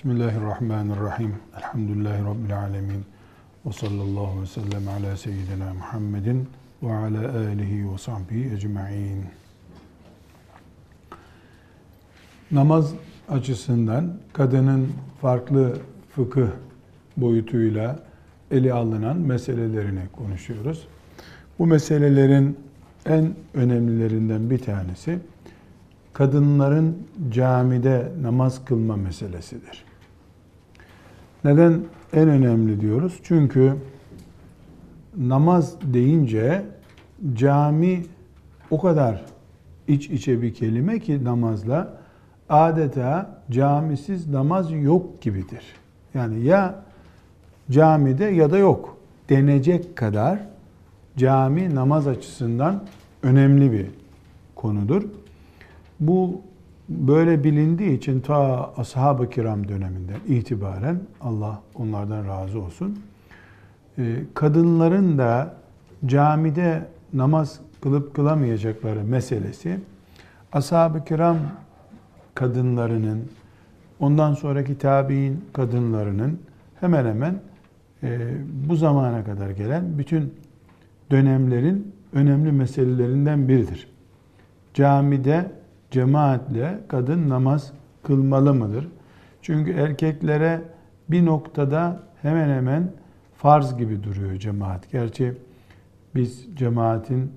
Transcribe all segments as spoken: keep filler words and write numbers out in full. Bismillahirrahmanirrahim. Elhamdülillahi Rabbil alemin. Ve sallallahu aleyhi ve sellem ala seyyidina Muhammedin ve ala alihi ve sahbihi ecma'in. Namaz açısından kadının farklı fıkıh boyutuyla ele alınan meselelerini konuşuyoruz. Bu meselelerin en önemlilerinden bir tanesi kadınların camide namaz kılma meselesidir. Neden en önemli diyoruz? Çünkü namaz deyince cami o kadar iç içe bir kelime ki namazla adeta camisiz namaz yok gibidir. Yani ya camide ya da yok denecek kadar cami namaz açısından önemli bir konudur. Bu böyle bilindiği için ta Ashab-ı Kiram döneminden itibaren, Allah onlardan razı olsun, kadınların da camide namaz kılıp kılamayacakları meselesi, Ashab-ı Kiram kadınlarının, ondan sonraki tabiin kadınlarının hemen hemen bu zamana kadar gelen bütün dönemlerin önemli meselelerinden biridir. Camide cemaatle kadın namaz kılmalı mıdır? Çünkü erkeklere bir noktada hemen hemen farz gibi duruyor cemaat. Gerçi biz cemaatin,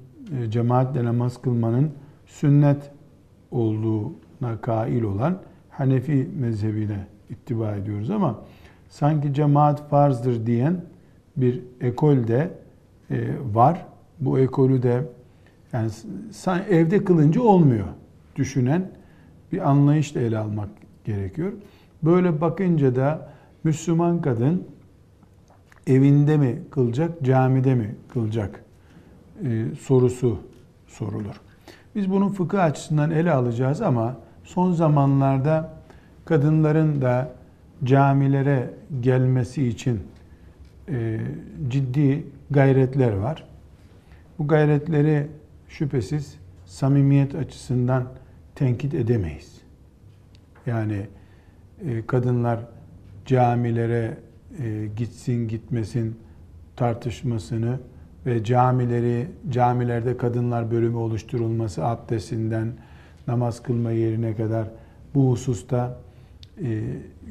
cemaatle namaz kılmanın sünnet olduğuna kail olan Hanefi mezhebine ittiba ediyoruz ama sanki cemaat farzdır diyen bir ekol de var. Bu ekolü de yani evde kılınca olmuyor düşünen bir anlayışla ele almak gerekiyor. Böyle bakınca da Müslüman kadın evinde mi kılacak, camide mi kılacak e, sorusu sorulur. Biz bunu fıkıh açısından ele alacağız ama son zamanlarda kadınların da camilere gelmesi için e, ciddi gayretler var. Bu gayretleri şüphesiz samimiyet açısından tenkit edemeyiz. Yani e, kadınlar camilere e, gitsin gitmesin tartışmasını ve camileri, camilerde kadınlar bölümü oluşturulması abdestinden namaz kılma yerine kadar bu hususta e,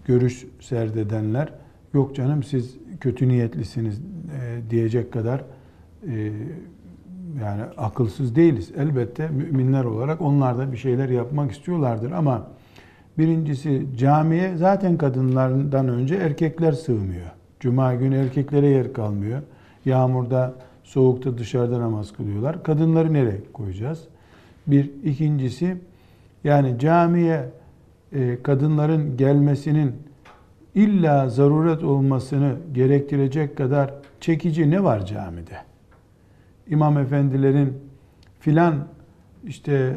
görüş serdedenler, yok canım siz kötü niyetlisiniz e, diyecek kadar e, yani akılsız değiliz. Elbette müminler olarak onlar da bir şeyler yapmak istiyorlardır ama birincisi camiye zaten kadınlardan önce erkekler sığmıyor. Cuma günü erkeklere yer kalmıyor. Yağmurda, soğukta dışarıda namaz kılıyorlar. Kadınları nereye koyacağız? Bir. İkincisi yani camiye e, kadınların gelmesinin illa zaruret olmasını gerektirecek kadar çekici ne var camide? İmam efendilerin filan işte e,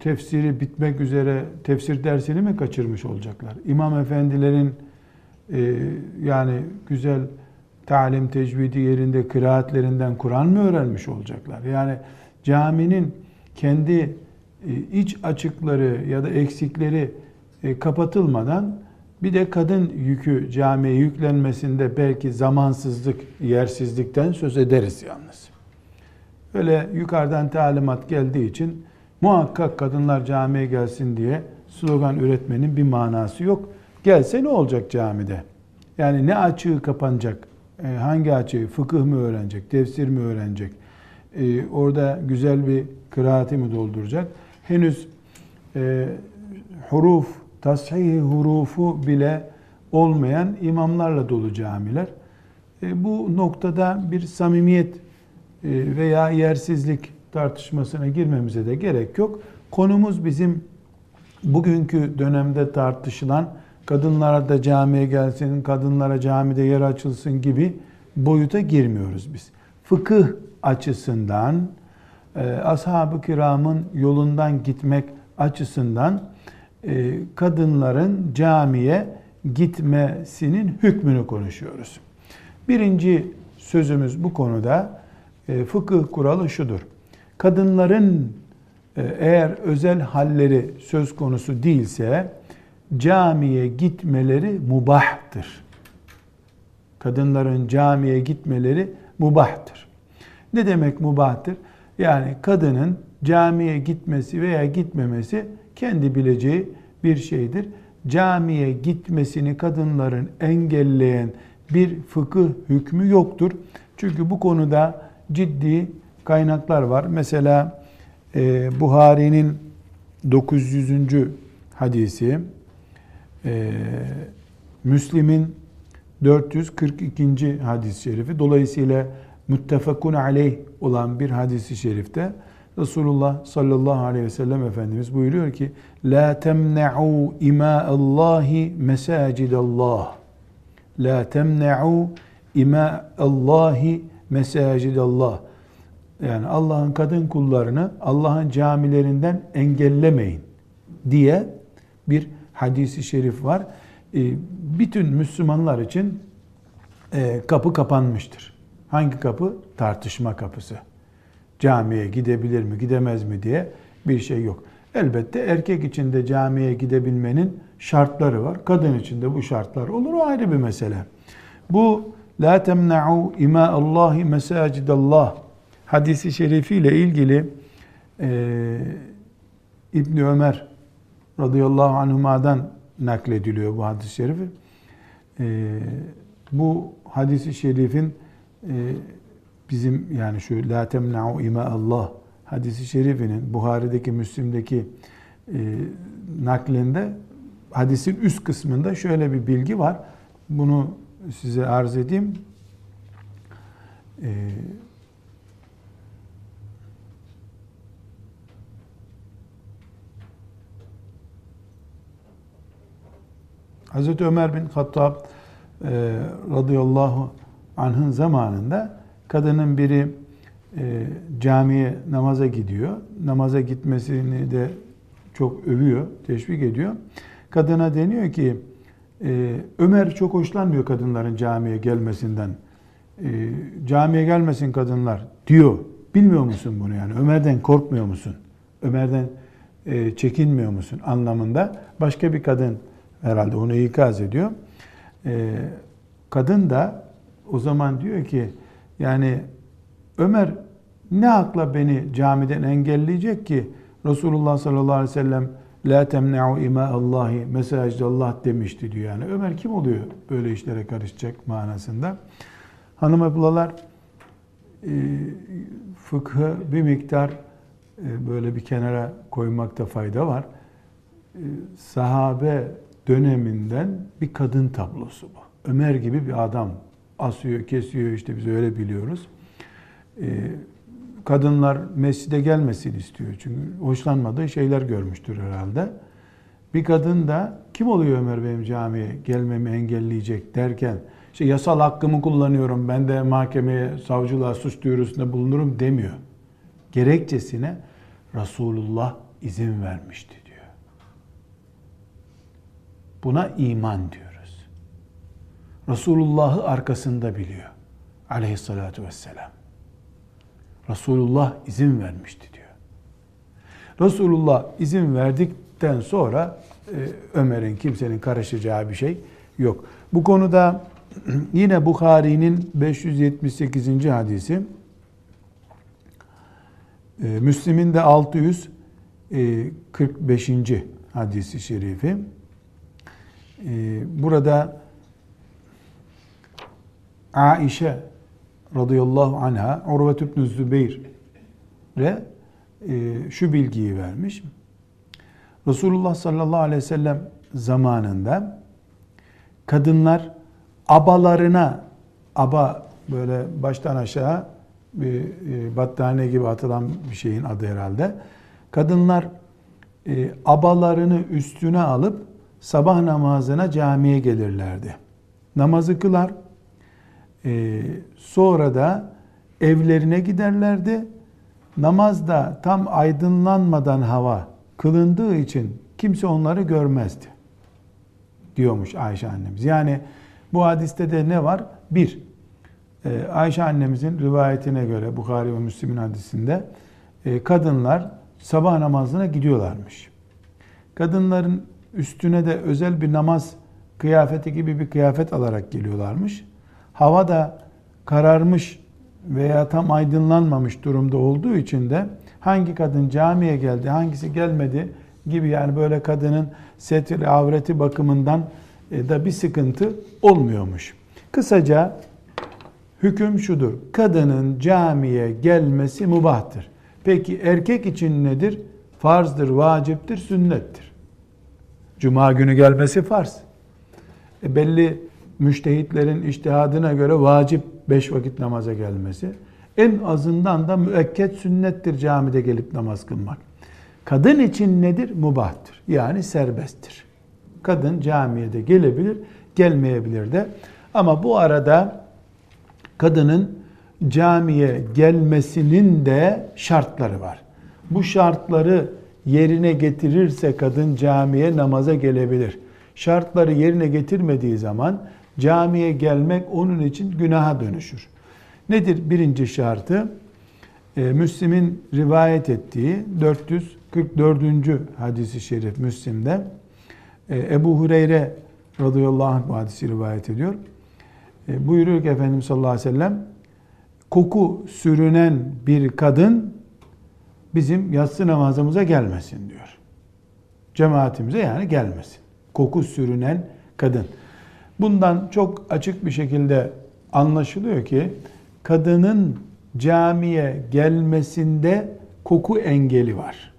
tefsiri bitmek üzere tefsir dersini mi kaçırmış olacaklar? İmam efendilerin e, yani güzel talim tecvidi yerinde kıraatlerinden Kur'an mı öğrenmiş olacaklar? Yani caminin kendi e, iç açıkları ya da eksikleri e, kapatılmadan bir de kadın yükü camiye yüklenmesinde belki zamansızlık, yersizlikten söz ederiz yalnız. Öyle yukarıdan talimat geldiği için muhakkak kadınlar camiye gelsin diye slogan üretmenin bir manası yok. Gelse ne olacak camide? Yani ne açığı kapanacak? Hangi açığı? Fıkıh mı öğrenecek? Tefsir mi öğrenecek? Orada güzel bir kıraati mi dolduracak? Henüz e, huruf, tasih-i hurufu bile olmayan imamlarla dolu camiler. E, bu noktada bir samimiyet e, veya yersizlik tartışmasına girmemize de gerek yok. Konumuz bizim bugünkü dönemde tartışılan kadınlara da camiye gelsin, kadınlara camide yer açılsın gibi boyuta girmiyoruz biz. Fıkıh açısından, e, ashab-ı kiramın yolundan gitmek açısından kadınların camiye gitmesinin hükmünü konuşuyoruz. Birinci sözümüz bu konuda fıkıh kuralı şudur. Kadınların eğer özel halleri söz konusu değilse camiye gitmeleri mubahtır. Kadınların camiye gitmeleri mubahtır. Ne demek mubahtır? Yani kadının camiye gitmesi veya gitmemesi kendi bileceği bir şeydir. Camiye gitmesini kadınların engelleyen bir fıkıh hükmü yoktur. Çünkü bu konuda ciddi kaynaklar var. Mesela e, Buhari'nin dokuz yüzüncü hadisi, e, Müslim'in dört yüz kırk ikinci hadis-i şerifi, dolayısıyla müttefakun aleyh olan bir hadis-i şerifte Resulullah sallallahu aleyhi ve sellem Efendimiz buyuruyor ki la temne'u ima'allahi mesacidallah, la temne'u ima'allahi mesacidallah. Yani Allah'ın kadın kullarını Allah'ın camilerinden engellemeyin diye bir hadis-i şerif var. Bütün Müslümanlar için kapı kapanmıştır. Hangi kapı? Tartışma kapısı. Camiye gidebilir mi, gidemez mi diye bir şey yok. Elbette erkek için de camiye gidebilmenin şartları var. Kadın için de bu şartlar olur. O ayrı bir mesele. Bu la temna'u ima Allahi mesacidallah hadisi şerifiyle ilgili e, İbn Ömer radıyallahu anhuma'dan naklediliyor bu hadis-i şerifi. E, bu hadis-i şerifin e, bizim yani şu la temna'u ima Allah hadisi şerifinin Buhari'deki, Müslim'deki e, naklinde hadisin üst kısmında şöyle bir bilgi var. Bunu size arz edeyim. E, Hazreti Ömer bin Hattab e, radıyallahu anh'ın zamanında kadının biri e, camiye namaza gidiyor. Namaza gitmesini de çok övüyor, teşvik ediyor. Kadına deniyor ki e, Ömer çok hoşlanmıyor kadınların camiye gelmesinden. E, camiye gelmesin kadınlar diyor. Bilmiyor musun bunu yani? Ömer'den korkmuyor musun? Ömer'den e, çekinmiyor musun anlamında. Başka bir kadın herhalde onu ikaz ediyor. Ee, kadın da o zaman diyor ki yani Ömer ne hakla beni camiden engelleyecek ki? Resulullah sallallahu aleyhi ve sellem la temne'u ima'allahi mesacidallah demişti diyor. Yani Ömer kim oluyor böyle işlere karışacak manasında. Hanım ablalar e, fıkhı bir miktar e, böyle bir kenara koymakta fayda var. E, sahabe döneminden bir kadın tablosu bu. Ömer gibi bir adam asıyor, kesiyor, işte biz öyle biliyoruz. Ee, kadınlar mescide gelmesini istiyor. Çünkü hoşlanmadığı şeyler görmüştür herhalde. Bir kadın da kim oluyor Ömer benim camiye gelmemi engelleyecek derken işte yasal hakkımı kullanıyorum, ben de mahkemeye, savcılığa suç duyurusunda bulunurum demiyor. Gerekçesine Resulullah izin vermişti. Buna iman diyoruz. Resulullah'ı arkasında biliyor. Aleyhissalatu vesselam. Resulullah izin vermişti diyor. Resulullah izin verdikten sonra e, Ömer'in, kimsenin karışacağı bir şey yok. Bu konuda yine Buhari'nin beş yüz yetmiş sekizinci hadisi, e, Müslim'in de altı yüz kırk beşinci hadisi şerifi. Burada Ayşe radıyallahu anha Urve İbnü Zübeyr'e şu bilgiyi vermiş. Resulullah sallallahu aleyhi ve sellem zamanında kadınlar abalarına, aba böyle baştan aşağı bir battaniye gibi atılan bir şeyin adı herhalde. Kadınlar abalarını üstüne alıp sabah namazına camiye gelirlerdi. Namazı kılar, e, sonra da evlerine giderlerdi. Namazda tam aydınlanmadan hava kılındığı için kimse onları görmezdi diyormuş Ayşe annemiz. Yani bu hadiste de ne var? Bir, e, Ayşe annemizin rivayetine göre Buhari ve Müslim'in hadisinde e, kadınlar sabah namazına gidiyorlarmış. Kadınların üstüne de özel bir namaz kıyafeti gibi bir kıyafet alarak geliyorlarmış. Hava da kararmış veya tam aydınlanmamış durumda olduğu için de hangi kadın camiye geldi, hangisi gelmedi gibi, yani böyle kadının setir avreti bakımından da bir sıkıntı olmuyormuş. Kısaca hüküm şudur: kadının camiye gelmesi mübahtır. Peki erkek için nedir? Farzdır, vaciptir, sünnettir. Cuma günü gelmesi farz. E belli müştehitlerin içtihadına göre vacip beş vakit namaza gelmesi. En azından da müekket sünnettir camide gelip namaz kılmak. Kadın için nedir? Mübahtır. Yani serbesttir. Kadın camiye de gelebilir, gelmeyebilir de. Ama bu arada kadının camiye gelmesinin de şartları var. Bu şartları yerine getirirse kadın camiye, namaza gelebilir. Şartları yerine getirmediği zaman camiye gelmek onun için günaha dönüşür. Nedir birinci şartı? E, Müslim'in rivayet ettiği dört yüz kırk dördüncü hadisi şerif Müslim'de. E, Ebu Hureyre radıyallahu anh bu hadisi rivayet ediyor. E, buyuruyor ki Efendimiz sallallahu aleyhi ve sellem, koku sürünen bir kadın bizim yatsı namazımıza gelmesin diyor. Cemaatimize yani gelmesin. Koku sürünen kadın. Bundan çok açık bir şekilde anlaşılıyor ki kadının camiye gelmesinde koku engeli var.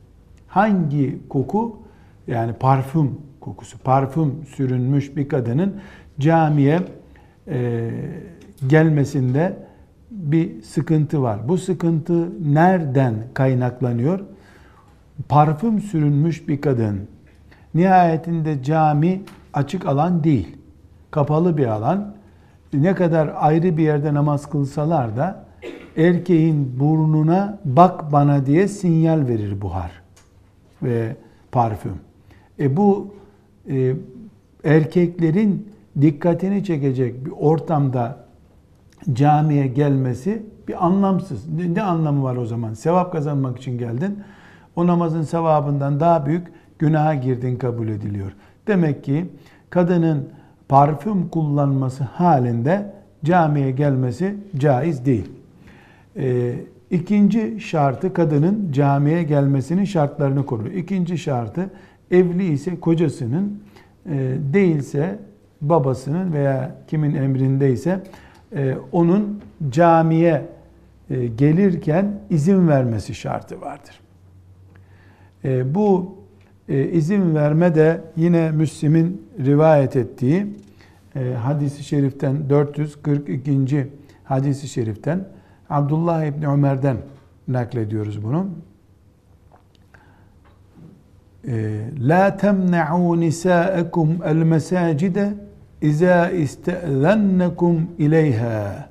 Hangi koku? Yani parfüm kokusu. Parfüm sürünmüş bir kadının camiye e, gelmesinde bir sıkıntı var. Bu sıkıntı nereden kaynaklanıyor? Parfüm sürünmüş bir kadın nihayetinde cami açık alan değil, kapalı bir alan. Ne kadar ayrı bir yerde namaz kılsalar da erkeğin burnuna bak bana diye sinyal verir buhar ve parfüm. E bu e, erkeklerin dikkatini çekecek bir ortamda camiye gelmesi bir anlamsız. Ne, ne anlamı var o zaman? Sevap kazanmak için geldin. O namazın sevabından daha büyük günaha girdin kabul ediliyor. Demek ki kadının parfüm kullanması halinde camiye gelmesi caiz değil. Ee, ikinci şartı, kadının camiye gelmesinin şartlarını koruyor. İkinci şartı, evli ise kocasının, e, değilse babasının veya kimin emrindeyse e, onun camiye e, gelirken izin vermesi şartı vardır. E, bu E, izin verme de yine Müslim'in rivayet ettiği e, hadis-i şeriften, dört yüz kırk ikinci hadis-i şeriften, Abdullah İbn Ömer'den naklediyoruz bunu. La temne'u nisa'ekum el mesacide iza iste'zennekum ileyha.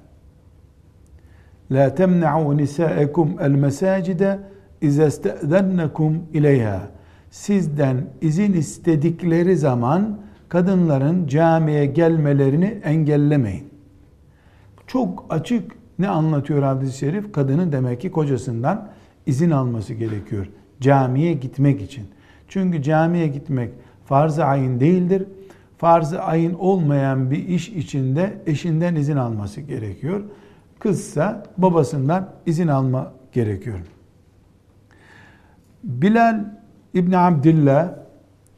La temne'u nisa'ekum el mesacide iza iste'zennekum ileyha. Sizden izin istedikleri zaman kadınların camiye gelmelerini engellemeyin. Çok açık ne anlatıyor hadis-i şerif? Kadının demek ki kocasından izin alması gerekiyor camiye gitmek için. Çünkü camiye gitmek farz-ı ayn değildir. Farz-ı ayn olmayan bir iş içinde eşinden izin alması gerekiyor. Kızsa babasından izin alma gerekiyor. Bilal İbn Abdullah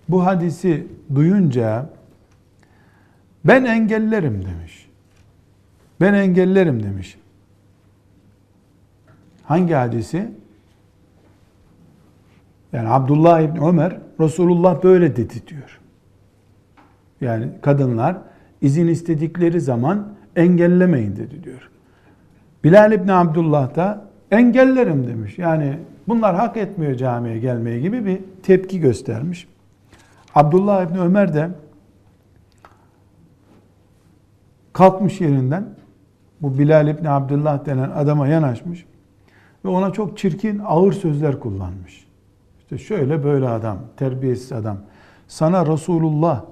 bu hadisi duyunca ben engellerim demiş. Ben engellerim demiş. Hangi hadisi? Yani Abdullah İbn Ömer, Resulullah böyle dedi diyor. Yani kadınlar izin istedikleri zaman engellemeyin dedi diyor. Bilal İbn Abdullah da engellerim demiş. Yani bunlar hak etmiyor camiye gelmeye gibi bir tepki göstermiş. Abdullah İbni Ömer de kalkmış yerinden, bu Bilal İbni Abdullah denen adama yanaşmış ve ona çok çirkin, ağır sözler kullanmış. İşte şöyle böyle adam, terbiyesiz adam. Sana Resulullah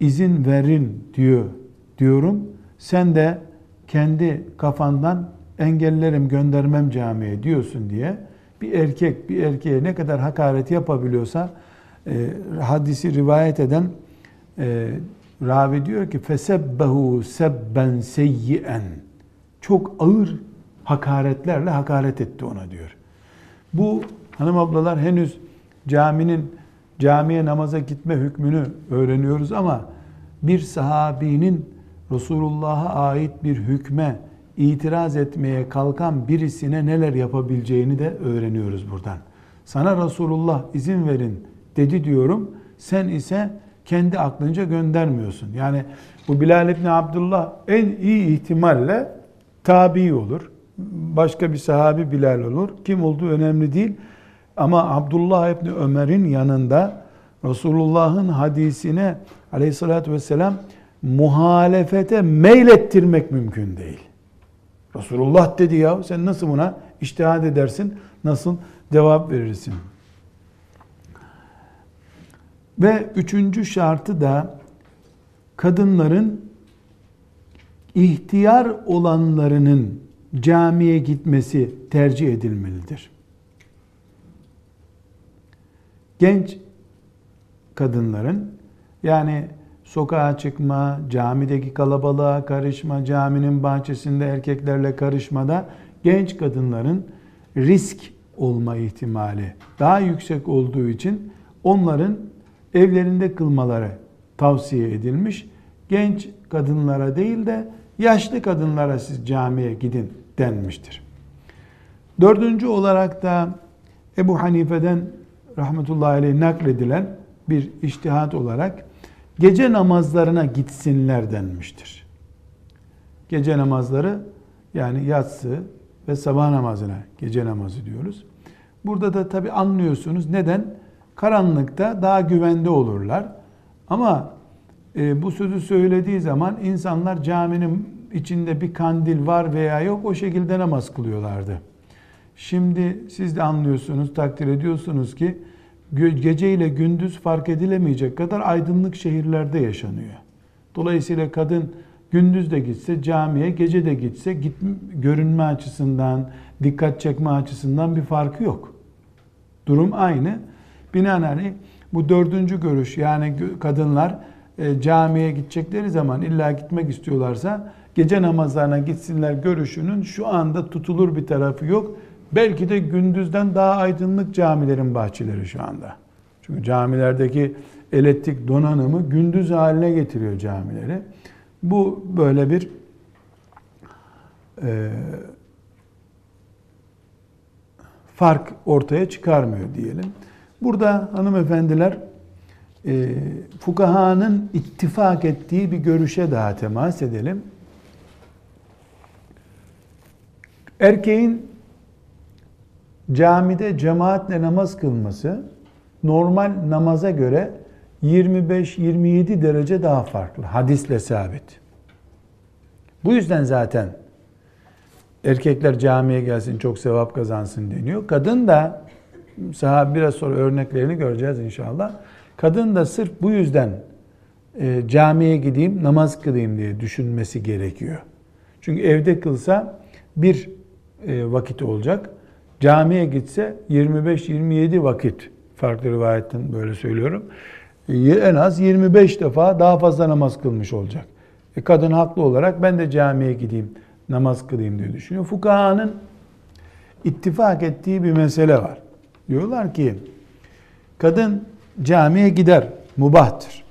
izin verin diyor, diyorum. Sen de kendi kafandan engellerim, göndermem camiye diyorsun diye. Bir erkek bir erkeğe ne kadar hakaret yapabiliyorsa e, hadisi rivayet eden e, ravi diyor ki فَسَبَّهُ سَبَّنْ سَيِّئًا çok ağır hakaretlerle hakaret etti ona diyor. Bu hanım ablalar henüz caminin camiye namaza gitme hükmünü öğreniyoruz ama bir sahabinin Resulullah'a ait bir hükme itiraz etmeye kalkan birisine neler yapabileceğini de öğreniyoruz buradan. Sana Resulullah izin verin dedi diyorum. Sen ise kendi aklınca göndermiyorsun. Yani bu Bilal ibn Abdullah en iyi ihtimalle tabi olur. Başka bir sahabi Bilal olur. Kim olduğu önemli değil. Ama Abdullah ibn Ömer'in yanında Resulullah'ın hadisine aleyhissalatü vesselam muhalefete meylettirmek mümkün değil. Resulullah dedi ya, sen nasıl buna içtihad edersin, nasıl cevap verirsin? Ve üçüncü şartı da kadınların ihtiyar olanlarının camiye gitmesi tercih edilmelidir. Genç kadınların yani sokağa çıkma, camideki kalabalığa karışma, caminin bahçesinde erkeklerle karışmada genç kadınların risk olma ihtimali daha yüksek olduğu için onların evlerinde kılmaları tavsiye edilmiş. Genç kadınlara değil de yaşlı kadınlara siz camiye gidin denmiştir. Dördüncü olarak da Ebu Hanife'den rahmetullahi aleyh nakledilen bir içtihat olarak gece namazlarına gitsinler denmiştir. Gece namazları yani yatsı ve sabah namazına gece namazı diyoruz. Burada da tabii anlıyorsunuz neden? Karanlıkta daha güvende olurlar. Ama e, bu sözü söylediği zaman insanlar caminin içinde bir kandil var veya yok o şekilde namaz kılıyorlardı. Şimdi siz de anlıyorsunuz, takdir ediyorsunuz ki gece ile gündüz fark edilemeyecek kadar aydınlık şehirlerde yaşanıyor. Dolayısıyla kadın gündüz de gitse camiye, gece de gitse gitme, görünme açısından, dikkat çekme açısından bir farkı yok. Durum aynı. Binaenaleyh bu dördüncü görüş yani kadınlar e, camiye gidecekleri zaman illa gitmek istiyorlarsa gece namazlarına gitsinler görüşünün şu anda tutulur bir tarafı yok. Belki de gündüzden daha aydınlık camilerin bahçeleri şu anda. Çünkü camilerdeki elektrik donanımı gündüz haline getiriyor camileri. Bu böyle bir e, fark ortaya çıkarmıyor diyelim. Burada hanımefendiler e, fukahanın ittifak ettiği bir görüşe daha temas edelim. Erkeğin camide cemaatle namaz kılması normal namaza göre yirmi beş yirmi yedi derece daha farklı. Hadisle sabit. Bu yüzden zaten erkekler camiye gelsin çok sevap kazansın deniyor. Kadın da sahabe biraz sonra örneklerini göreceğiz inşallah. Kadın da sırf bu yüzden e, camiye gideyim namaz kılayım diye düşünmesi gerekiyor. Çünkü evde kılsa bir e, vakit olacak. Camiye gitse yirmi beş yirmi yedi vakit, farklı rivayetten böyle söylüyorum, en az yirmi beş defa daha fazla namaz kılmış olacak. E kadın haklı olarak ben de camiye gideyim, namaz kılayım diye düşünüyor. Fukahanın ittifak ettiği bir mesele var. Diyorlar ki, kadın camiye gider, mubahtır.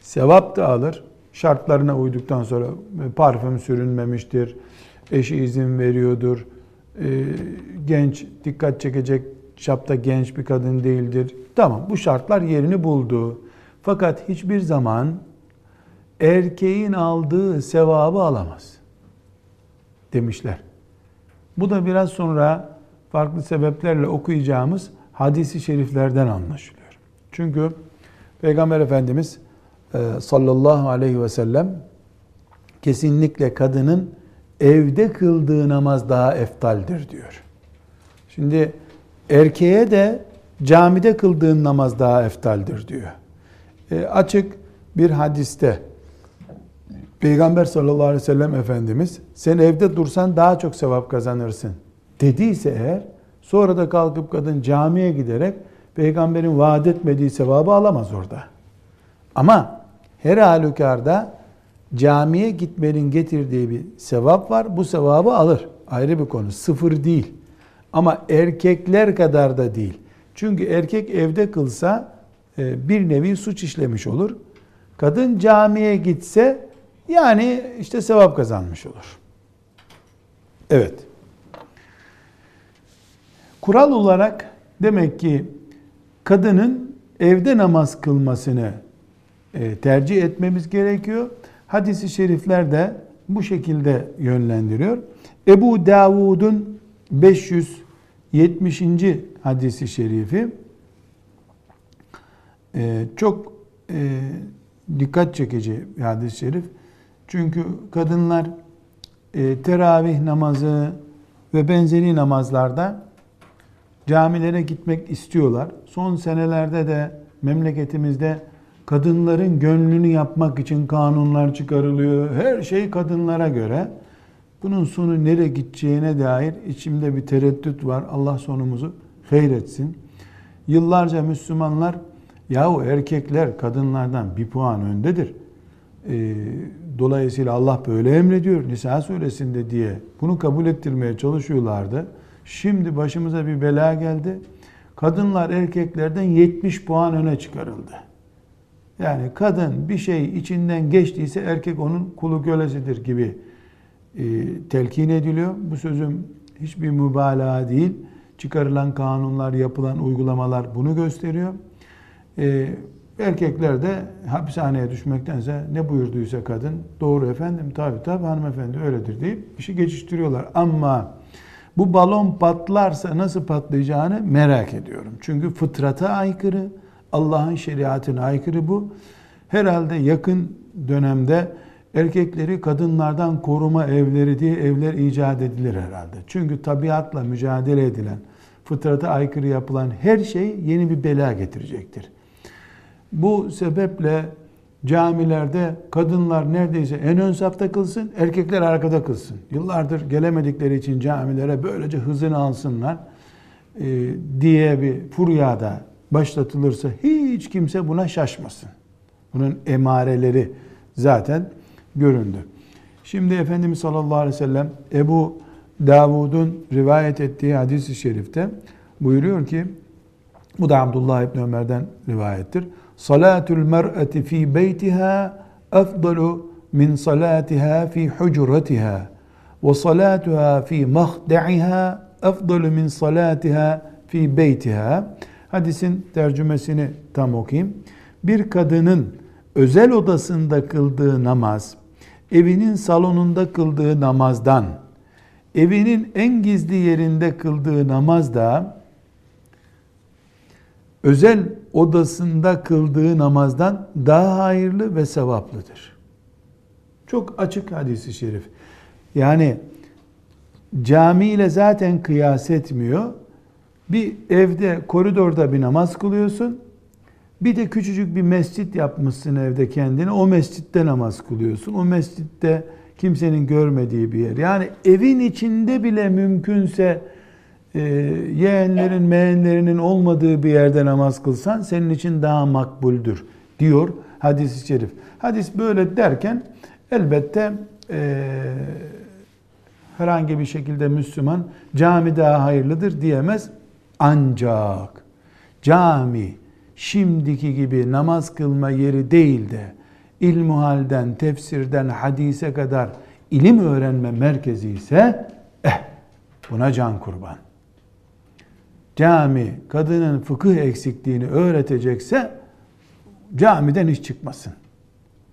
Sevap da alır, şartlarına uyduktan sonra parfüm sürünmemiştir, eşi izin veriyordur, genç, dikkat çekecek çapta genç bir kadın değildir. Tamam, bu şartlar yerini buldu. Fakat hiçbir zaman erkeğin aldığı sevabı alamaz demişler. Bu da biraz sonra farklı sebeplerle okuyacağımız hadisi şeriflerden anlaşılıyor. Çünkü Peygamber Efendimiz sallallahu aleyhi ve sellem kesinlikle kadının evde kıldığı namaz daha eftaldir diyor. Şimdi erkeğe de camide kıldığın namaz daha eftaldir diyor. E, açık bir hadiste Peygamber sallallahu aleyhi ve sellem Efendimiz sen evde dursan daha çok sevap kazanırsın dediyse eğer sonra da kalkıp kadın camiye giderek Peygamberin vaat etmediği sevabı alamaz orada. Ama her halükarda camiye gitmenin getirdiği bir sevap var. Bu sevabı alır. Ayrı bir konu. Sıfır değil. Ama erkekler kadar da değil. Çünkü erkek evde kılsa bir nevi suç işlemiş olur. Kadın camiye gitse yani işte sevap kazanmış olur. Evet. Kural olarak demek ki kadının evde namaz kılmasını tercih etmemiz gerekiyor. Hadis-i şerifler de bu şekilde yönlendiriyor. Ebu Davud'un beş yüz yetmişinci hadis-i şerifi çok dikkat çekici bir hadis-i şerif. Çünkü kadınlar teravih namazı ve benzeri namazlarda camilere gitmek istiyorlar. Son senelerde de memleketimizde kadınların gönlünü yapmak için kanunlar çıkarılıyor. Her şey kadınlara göre. Bunun sonu nereye gideceğine dair içimde bir tereddüt var. Allah sonumuzu hayretsin. Yıllarca Müslümanlar, yahu erkekler kadınlardan bir puan öndedir. E, dolayısıyla Allah böyle emrediyor Nisa suresinde diye bunu kabul ettirmeye çalışıyorlardı. Şimdi başımıza bir bela geldi. Kadınlar erkeklerden yetmiş puan öne çıkarıldı. Yani kadın bir şey içinden geçtiyse erkek onun kulu kölesidir gibi e, telkin ediliyor. Bu sözüm hiçbir mübalağa değil. Çıkarılan kanunlar, yapılan uygulamalar bunu gösteriyor. E, erkekler de hapishaneye düşmektense ne buyurduysa kadın, doğru efendim, tabii tabii hanımefendi öyledir deyip işi geçiştiriyorlar. Ama bu balon patlarsa nasıl patlayacağını merak ediyorum. Çünkü fıtrata aykırı, Allah'ın şeriatına aykırı bu. Herhalde yakın dönemde erkekleri kadınlardan koruma evleri diye evler icat edilir herhalde. Çünkü tabiatla mücadele edilen, fıtrata aykırı yapılan her şey yeni bir bela getirecektir. Bu sebeple camilerde kadınlar neredeyse en ön safta kılsın, erkekler arkada kılsın. Yıllardır gelemedikleri için camilere böylece hızını alsınlar e, diye bir furyada başlatılırsa hiç kimse buna şaşmasın. Bunun emareleri zaten göründü. Şimdi Efendimiz sallallahu aleyhi ve sellem Ebu Davud'un rivayet ettiği hadis-i şerifte buyuruyor ki, bu da Abdullah İbn Ömer'den rivayettir. Salatül mer'ati fi beytiha efdalu min salatiha fi hucratiha ve salatuha fi mahda'iha efdalu min salatiha fi beytiha. Hadisin tercümesini tam okuyayım. Bir kadının özel odasında kıldığı namaz, evinin salonunda kıldığı namazdan, evinin en gizli yerinde kıldığı namaz da, özel odasında kıldığı namazdan daha hayırlı ve sevaplıdır. Çok açık hadis-i şerif. Yani camiyle zaten kıyas etmiyor. Bir evde, koridorda bir namaz kılıyorsun. Bir de küçücük bir mescit yapmışsın evde kendine. O mescitte namaz kılıyorsun. O mescitte kimsenin görmediği bir yer. Yani evin içinde bile mümkünse e, yeğenlerin, meğenlerinin olmadığı bir yerde namaz kılsan senin için daha makbuldür diyor hadis-i şerif. Hadis böyle derken elbette e, herhangi bir şekilde Müslüman cami daha hayırlıdır diyemez. Ancak cami şimdiki gibi namaz kılma yeri değil de ilmuhalden, tefsirden, hadise kadar ilim öğrenme merkezi ise eh, buna can kurban. Cami kadının fıkıh eksikliğini öğretecekse camiden hiç çıkmasın.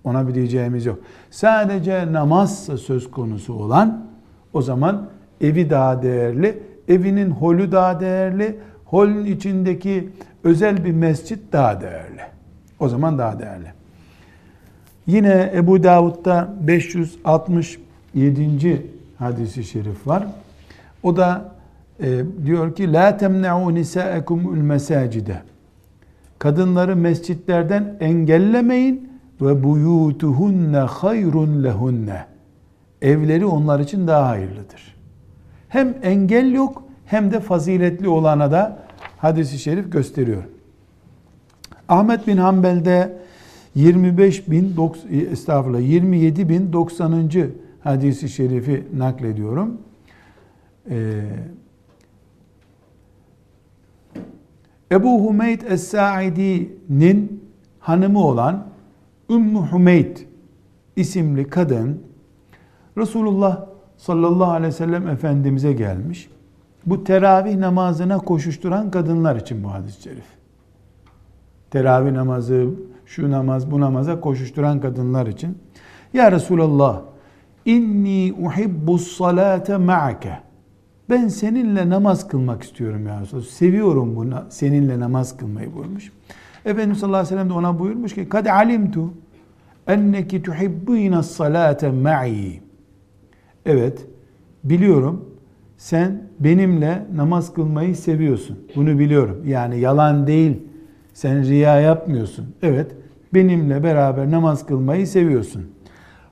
Ona bir diyeceğimiz yok. Sadece namazsa söz konusu olan, o zaman evi daha değerli, evinin holü daha değerli, holün içindeki özel bir mescit daha değerli. O zaman daha değerli. Yine Ebu Davud'da beş yüz altmış yedinci hadis-i şerif var. O da e, diyor ki, لَا تَمْنَعُوا نِسَاءَكُمْ الْمَسَاجِدَ. Kadınları mescitlerden engellemeyin. وَبُيُوتُهُنَّ خَيْرٌ لَهُنَّ. Evleri onlar için daha hayırlıdır. Hem engel yok hem de faziletli olana da hadis-i şerif gösteriyor. Ahmed bin Hanbel'de yirmi beş bin, estağfurullah yirmi yedi bin doksanıncı hadisi şerifi naklediyorum. Ee, Ebu Hümeyd Es-Sa'idi'nin hanımı olan Ümmü Hümeyd isimli kadın Resulullah sallallahu aleyhi ve sellem Efendimiz'e gelmiş. Bu teravih namazına koşuşturan kadınlar için bu hadis-i şerif. Teravih namazı, şu namaz, bu namaza koşuşturan kadınlar için. Ya Resulallah, inni uhibbus salate ma'ake. Ben seninle namaz kılmak istiyorum ya Resulallah. Seviyorum bunu, seninle namaz kılmayı buyurmuş. Efendimiz sallallahu aleyhi ve sellem de ona buyurmuş ki, kad alimtu enneki tuhibbinas salate ma'i. Evet, biliyorum. Sen benimle namaz kılmayı seviyorsun. Bunu biliyorum. Yani yalan değil. Sen riya yapmıyorsun. Evet, benimle beraber namaz kılmayı seviyorsun.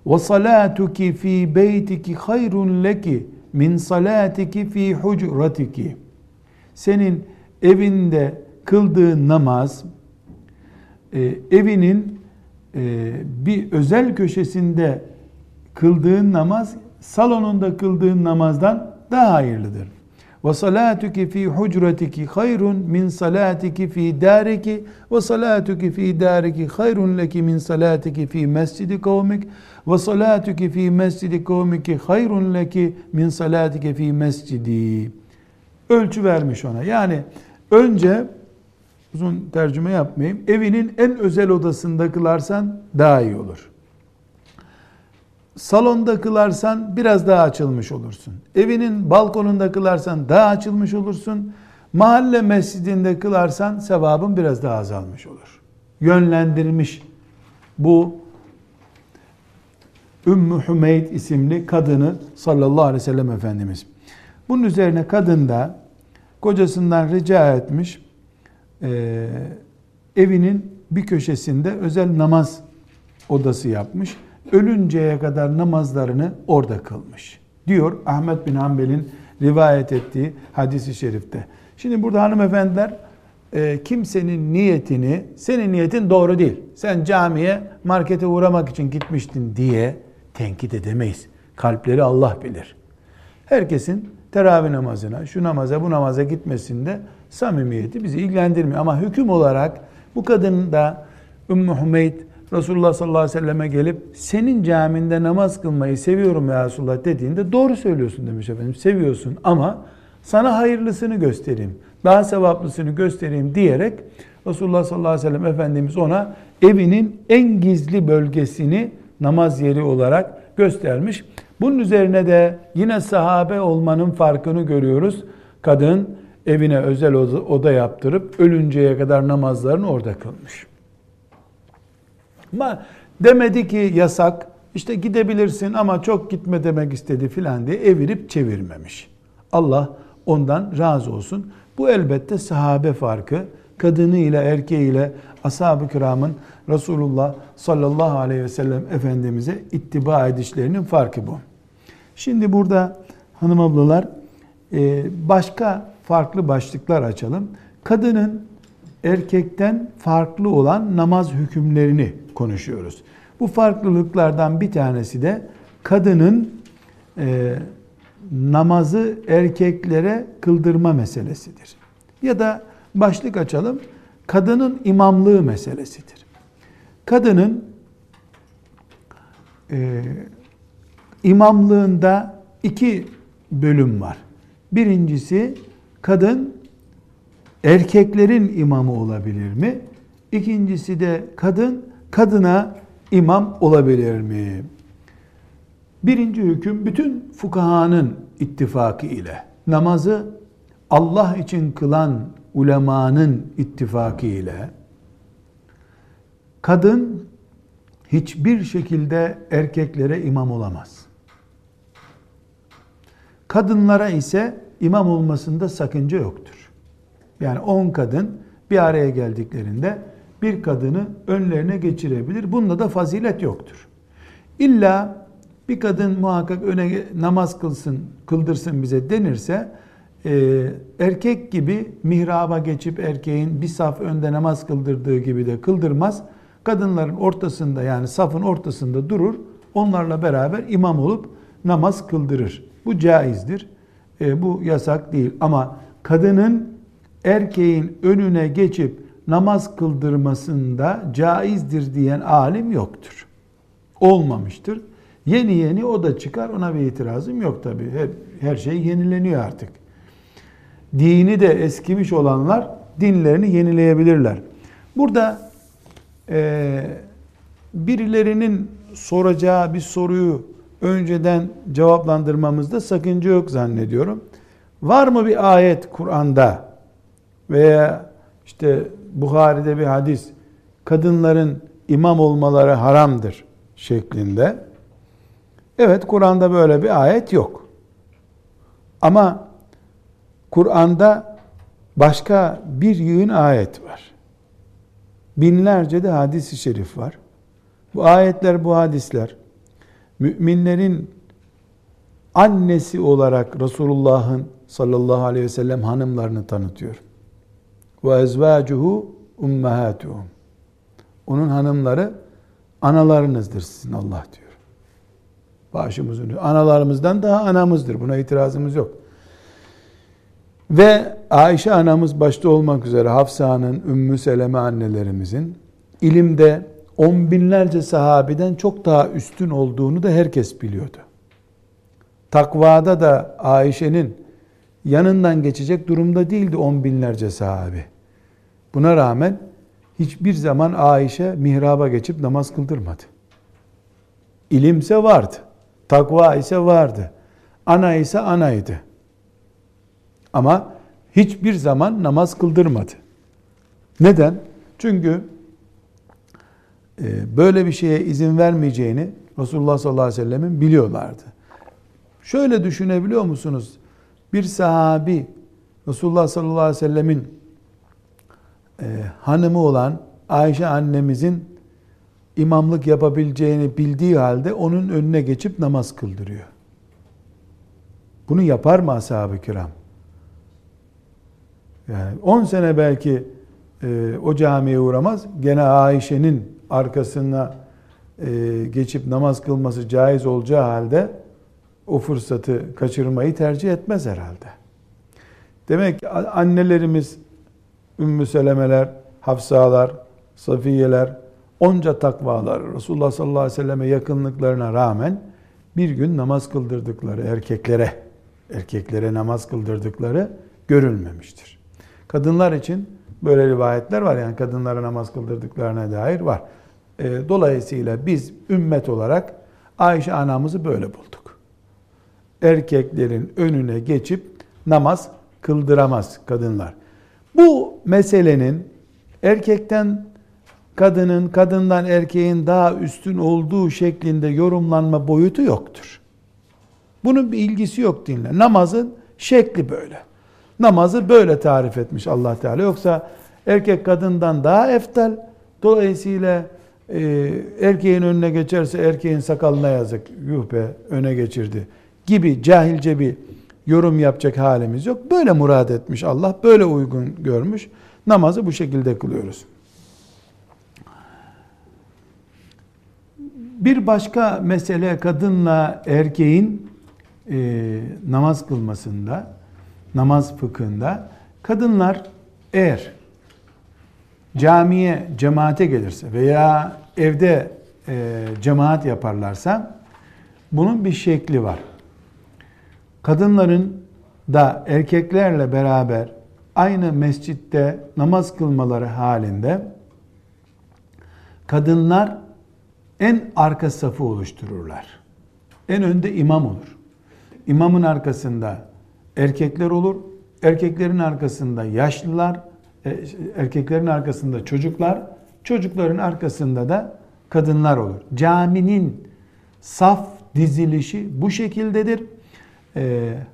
وَصَلَاتُكِ ف۪ي بَيْتِكِ خَيْرٌ لَكِ مِنْ صَلَاتِكِ ف۪ي حُجْرَتِكِ. Senin evinde kıldığın namaz, evinin bir özel köşesinde kıldığın namaz, salonunda kıldığın namazdan daha hayırlıdır. وَصَلَاتُكِ ف۪ي حُجْرَتِكِ خَيْرٌ مِنْ صَلَاتِكِ ف۪ي دَارِكِ وَصَلَاتُكِ ف۪ي دَارِكِ خَيْرٌ لَكِ مِنْ صَلَاتِكِ ف۪ي مَسْجِدِ قَوْمِكِ وَصَلَاتُكِ ف۪ي مَسْجِدِ قَوْمِكِ خَيْرٌ لَكِ مِنْ صَلَاتِكِ ف۪ي مَسْجِدِ. Ölçü vermiş ona. Yani önce, uzun tercüme yapmayayım, evinin en özel odasında kılarsan daha iyi olur. Salonda kılarsan biraz daha açılmış olursun. Evinin balkonunda kılarsan daha açılmış olursun. Mahalle mescidinde kılarsan sevabın biraz daha azalmış olur. Yönlendirmiş bu Ümmü Hümeyd isimli kadını sallallahu aleyhi ve sellem Efendimiz. Bunun üzerine kadın da kocasından rica etmiş, e, evinin bir köşesinde özel namaz odası yapmış. Ölünceye kadar namazlarını orada kılmış, diyor Ahmed bin Hanbel'in rivayet ettiği hadis-i şerifte. Şimdi burada hanımefendiler, e, kimsenin niyetini, senin niyetin doğru değil, sen camiye, markete uğramak için gitmiştin diye tenkit edemeyiz. Kalpleri Allah bilir. Herkesin teravih namazına, şu namaza, bu namaza gitmesinde samimiyeti bizi ilgilendirmiyor. Ama hüküm olarak bu kadın da Ümmü Hümeyd, Resulullah sallallahu aleyhi ve selleme gelip senin caminde namaz kılmayı seviyorum ya Resulullah dediğinde doğru söylüyorsun demiş efendim. Seviyorsun ama sana hayırlısını göstereyim, daha sevaplısını göstereyim diyerek Resulullah sallallahu aleyhi ve sellem Efendimiz ona evinin en gizli bölgesini namaz yeri olarak göstermiş. Bunun üzerine de yine sahabe olmanın farkını görüyoruz. Kadın evine özel oda yaptırıp ölünceye kadar namazlarını orada kılmış. Ama demedi ki yasak, işte gidebilirsin ama çok gitme demek istedi filan diye evirip çevirmemiş. Allah ondan razı olsun. Bu elbette sahabe farkı, kadınıyla erkeğiyle ashab-ı kiramın Resulullah sallallahu aleyhi ve sellem Efendimiz'e ittiba edişlerinin farkı bu. Şimdi burada hanım ablalar, başka farklı başlıklar açalım. Kadının erkekten farklı olan namaz hükümlerini konuşuyoruz. Bu farklılıklardan bir tanesi de kadının e, namazı erkeklere kıldırma meselesidir. Ya da başlık açalım, kadının imamlığı meselesidir. Kadının e, imamlığında iki bölüm var. Birincisi, kadın erkeklerin imamı olabilir mi? İkincisi de kadın kadına imam olabilir mi? Birinci hüküm bütün fukahanın ittifakı ile, namazı Allah için kılan ulemanın ittifakı ile, kadın hiçbir şekilde erkeklere imam olamaz. Kadınlara ise imam olmasında sakınca yoktur. Yani on kadın bir araya geldiklerinde bir kadını önlerine geçirebilir. Bunda da fazilet yoktur. İlla bir kadın muhakkak öne namaz kılsın, kıldırsın bize denirse e, erkek gibi mihraba geçip erkeğin bir saf önde namaz kıldırdığı gibi de kıldırmaz. Kadınların ortasında, yani safın ortasında durur. Onlarla beraber imam olup namaz kıldırır. Bu caizdir. E, bu yasak değil. Ama kadının erkeğin önüne geçip namaz kıldırmasında caizdir diyen alim yoktur. Olmamıştır. Yeni yeni o da çıkar, ona bir itirazım yok tabii. Her, her şey yenileniyor artık. Dini de eskimiş olanlar dinlerini yenileyebilirler. Burada e, birilerinin soracağı bir soruyu önceden cevaplandırmamızda sakınca yok zannediyorum. Var mı bir ayet Kur'an'da veya işte Buhari'de bir hadis, kadınların imam olmaları haramdır şeklinde? Evet, Kur'an'da böyle bir ayet yok. Ama Kur'an'da başka bir yığın ayet var. Binlerce de hadis-i şerif var. Bu ayetler, bu hadisler müminlerin annesi olarak Resulullah'ın sallallahu aleyhi ve sellem hanımlarını tanıtıyor. Ve ezvacuhu ummahatuhum. Onun hanımları analarınızdır sizin Allah diyor. Başımızın, analarımızdan daha anamızdır. Buna itirazımız yok. Ve Ayşe anamız başta olmak üzere Hafsa'nın, Ümmü Seleme annelerimizin ilimde on binlerce sahabiden çok daha üstün olduğunu da herkes biliyordu. Takvada da Ayşe'nin yanından geçecek durumda değildi on binlerce sahabi. Buna rağmen hiçbir zaman Ayşe mihraba geçip namaz kıldırmadı. İlimse vardı, takva ise vardı, ana ise anaydı. Ama hiçbir zaman namaz kıldırmadı. Neden? Çünkü böyle bir şeye izin vermeyeceğini Resulullah sallallahu aleyhi ve sellemin biliyorlardı. Şöyle düşünebiliyor musunuz? Bir sahabi, Resulullah sallallahu aleyhi ve sellemin e, hanımı olan Ayşe annemizin imamlık yapabileceğini bildiği halde onun önüne geçip namaz kıldırıyor. Bunu yapar mı ashab-ı kiram? Yani on sene belki e, o camiye uğramaz, gene Ayşe'nin arkasına e, geçip namaz kılması caiz olacağı halde o fırsatı kaçırmayı tercih etmez herhalde. Demek ki annelerimiz, Ümmü Selemeler, Hafsalar, Safiyeler, onca takvalar, Resulullah sallallahu aleyhi ve selleme yakınlıklarına rağmen bir gün namaz kıldırdıkları erkeklere, erkeklere namaz kıldırdıkları görülmemiştir. Kadınlar için böyle rivayetler var, yani kadınlara namaz kıldırdıklarına dair var. Dolayısıyla biz ümmet olarak Ayşe anamızı böyle bulduk. Erkeklerin önüne geçip namaz kıldıramaz kadınlar. Bu meselenin erkekten kadının, kadından erkeğin daha üstün olduğu şeklinde yorumlanma boyutu yoktur. Bunun bir ilgisi yok dinle. Namazın şekli böyle. Namazı böyle tarif etmiş Allah Teala. Yoksa erkek kadından daha eftal. Dolayısıyla e, erkeğin önüne geçerse erkeğin sakalına yazık. Yuh be, öne geçirdi gibi cahilce bir yorum yapacak halimiz yok. Böyle murad etmiş Allah, böyle uygun görmüş. Namazı bu şekilde kılıyoruz. Bir başka mesele kadınla erkeğin e, namaz kılmasında, namaz fıkhında kadınlar eğer camiye, cemaate gelirse veya evde e, cemaat yaparlarsa bunun bir şekli var. Kadınların da erkeklerle beraber aynı mescitte namaz kılmaları halinde kadınlar en arka safı oluştururlar. En önde imam olur. İmamın arkasında erkekler olur. Erkeklerin arkasında yaşlılar, erkeklerin arkasında çocuklar, çocukların arkasında da kadınlar olur. Caminin saf dizilişi bu şekildedir.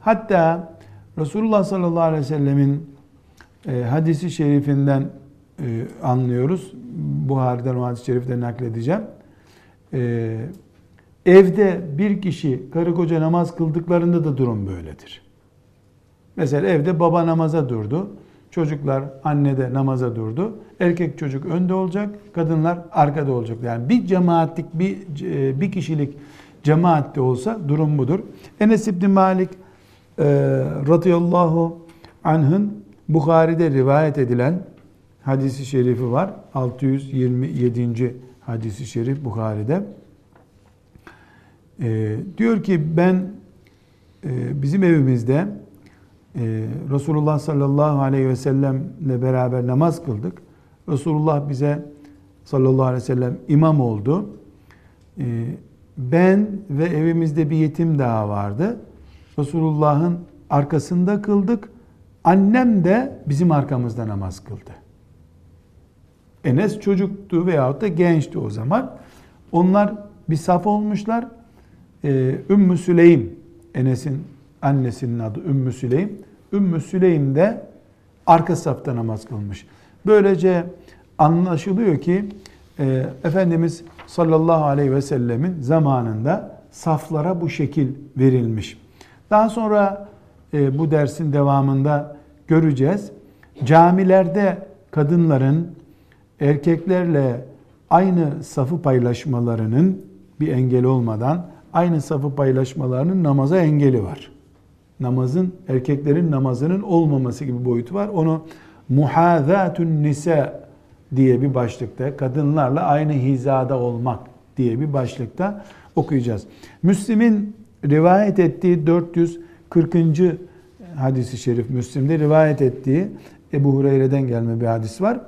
Hatta Resulullah sallallahu aleyhi ve sellemin hadisi şerifinden anlıyoruz. Buhari'den o hadis-i şeriften nakledeceğim. Evde bir kişi karı koca namaz kıldıklarında da durum böyledir. Mesela evde baba namaza durdu. Çocuklar, anne de namaza durdu. Erkek çocuk önde olacak, kadınlar arkada olacak. Yani bir cemaatlik, bir, bir kişilik cemaatte olsa durum budur. Enes İbni Malik e, radıyallahu anh'ın Buhari'de rivayet edilen hadisi şerifi var. altı yüz yirmi yedinci hadisi şerif Buhari'de. E, diyor ki ben e, bizim evimizde Ee, Resulullah sallallahu aleyhi ve sellemle beraber namaz kıldık. Resulullah bize sallallahu aleyhi ve sellem imam oldu. Ee, ben ve evimizde bir yetim daha vardı. Resulullah'ın arkasında kıldık. Annem de bizim arkamızda namaz kıldı. Enes çocuktu veyahut da gençti o zaman. Onlar bir saf olmuşlar. Ee, Ümmü Süleym, Enes'in annesinin adı Ümmü Süleym. Ümmü Süleym de arka safta namaz kılmış. Böylece anlaşılıyor ki e, Efendimiz sallallahu aleyhi ve sellemin zamanında saflara bu şekil verilmiş. Daha sonra e, bu dersin devamında göreceğiz. Camilerde kadınların erkeklerle aynı safı paylaşmalarının bir engel olmadan aynı safı paylaşmalarının namaza engeli var. Namazın, erkeklerin namazının olmaması gibi boyutu var. Onu muhâzâtun nisa diye bir başlıkta, kadınlarla aynı hizada olmak diye bir başlıkta okuyacağız. Müslim'in rivayet ettiği dört yüz kırkıncı hadisi şerif, Müslim'de rivayet ettiği Ebu Hureyre'den gelme bir hadis var.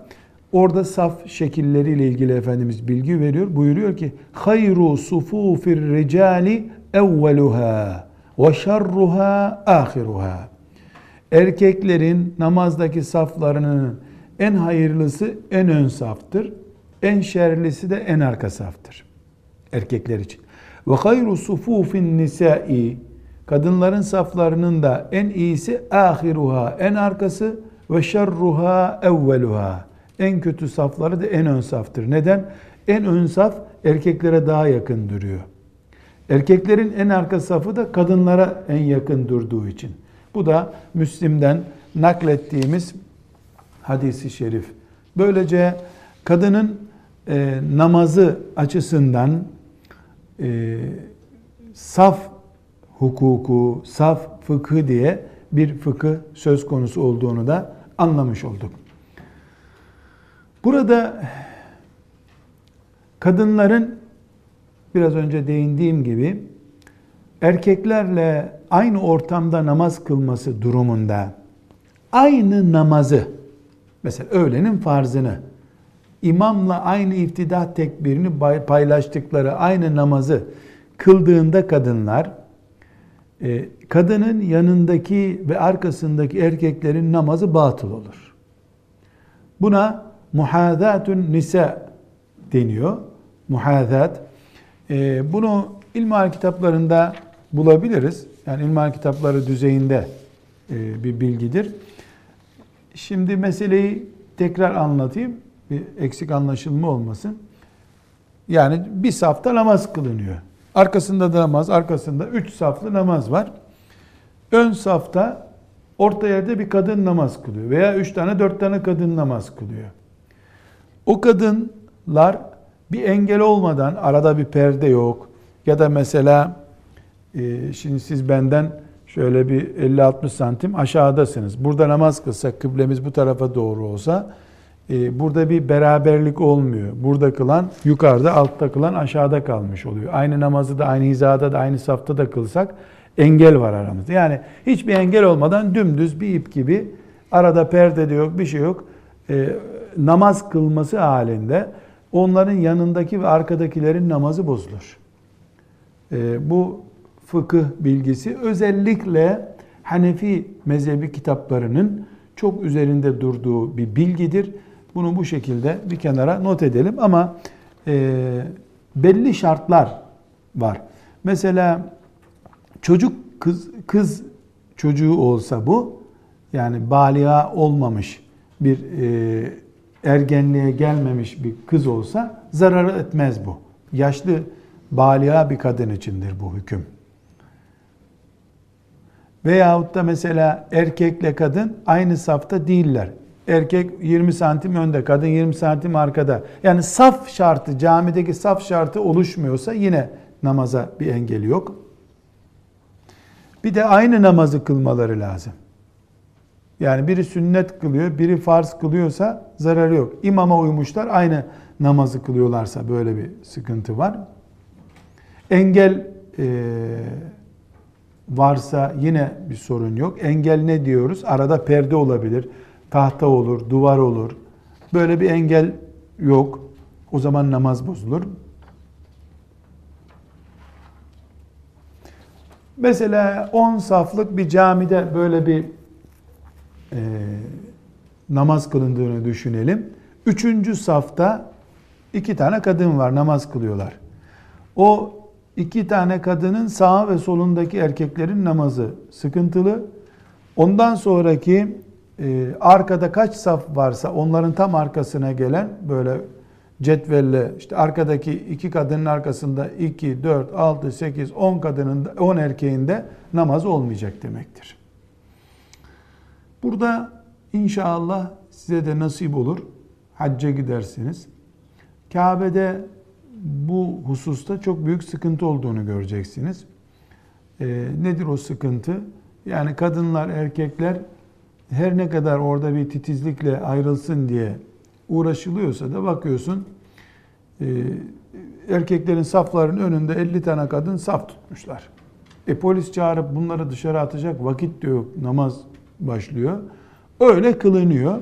Orada saf şekilleriyle ilgili Efendimiz bilgi veriyor. Buyuruyor ki: "Hayru sufufir ricali evveluha." Ve şerruha ahiruha. Erkeklerin namazdaki saflarının en hayırlısı en ön saftır. En şerlisi de en arka saftır. Erkekler için. Ve hayru sufufin nisai. Kadınların saflarının da en iyisi ahiruha, en arkası, ve şerruha evveluha. En kötü safları da en ön saftır. Neden? En ön saf erkeklere daha yakın duruyor. Erkeklerin en arka safı da kadınlara en yakın durduğu için. Bu da Müslim'den naklettiğimiz hadisi şerif. Böylece kadının e, namazı açısından e, saf hukuku, saf fıkhı diye bir fıkıh söz konusu olduğunu da anlamış olduk. Burada kadınların biraz önce değindiğim gibi erkeklerle aynı ortamda namaz kılması durumunda aynı namazı, mesela öğlenin farzını, imamla aynı iftida tekbirini paylaştıkları aynı namazı kıldığında kadınlar, kadının yanındaki ve arkasındaki erkeklerin namazı batıl olur. Buna muhâzâtun nisa deniyor. Muhâzât. Ee, bunu ilmihal kitaplarında bulabiliriz. Yani ilmihal kitapları düzeyinde e, bir bilgidir. Şimdi meseleyi tekrar anlatayım. Bir eksik anlaşılma olmasın. Yani bir safta namaz kılınıyor. Arkasında da namaz, arkasında üç saflı namaz var. Ön safta, orta yerde bir kadın namaz kılıyor. Veya üç tane, dört tane kadın namaz kılıyor. O kadınlar bir engel olmadan, arada bir perde yok ya da mesela e, şimdi siz benden şöyle bir elli altmış santim aşağıdasınız. Burada namaz kılsak, kıblemiz bu tarafa doğru olsa e, burada bir beraberlik olmuyor. Burada kılan yukarıda, altta kılan aşağıda kalmış oluyor. Aynı namazı da aynı hizada da aynı safta da kılsak engel var aramızda. Yani hiçbir engel olmadan dümdüz bir ip gibi, arada perde de yok, bir şey yok. E, namaz kılması halinde onların yanındaki ve arkadakilerin namazı bozulur. E, bu fıkıh bilgisi özellikle Hanefi mezhebi kitaplarının çok üzerinde durduğu bir bilgidir. Bunu bu şekilde bir kenara not edelim ama e, belli şartlar var. Mesela çocuk kız, kız çocuğu olsa bu, yani baliğa olmamış bir e, ergenliğe gelmemiş bir kız olsa zararı etmez bu. Yaşlı, baliğa bir kadın içindir bu hüküm. Veyahut da mesela erkekle kadın aynı safta değiller. Erkek yirmi santim önde, kadın yirmi santim arkada. Yani saf şartı, camideki saf şartı oluşmuyorsa yine namaza bir engel yok. Bir de aynı namazı kılmaları lazım. Yani biri sünnet kılıyor, biri farz kılıyorsa zararı yok. İmama uymuşlar, aynı namazı kılıyorlarsa böyle bir sıkıntı var. Engel e, varsa yine bir sorun yok. Engel ne diyoruz? Arada perde olabilir, tahta olur, duvar olur. Böyle bir engel yok. O zaman namaz bozulur. Mesela on saflık bir camide böyle bir e, namaz kılındığını düşünelim. Üçüncü safta iki tane kadın var, namaz kılıyorlar. O iki tane kadının sağ ve solundaki erkeklerin namazı sıkıntılı. Ondan sonraki e, arkada kaç saf varsa onların tam arkasına gelen böyle cetvelle işte arkadaki iki kadının arkasında iki, dört, altı, sekiz, on kadının on erkeğin de namaz olmayacak demektir. Burada inşallah size de nasip olur. Hacca gidersiniz. Kabe'de bu hususta çok büyük sıkıntı olduğunu göreceksiniz. E, nedir o sıkıntı? Yani kadınlar, erkekler her ne kadar orada bir titizlikle ayrılsın diye uğraşılıyorsa da bakıyorsun e, erkeklerin saflarının önünde elli tane kadın saf tutmuşlar. E polis çağırıp bunları dışarı atacak vakit diyor, namaz başlıyor. Öyle kılınıyor.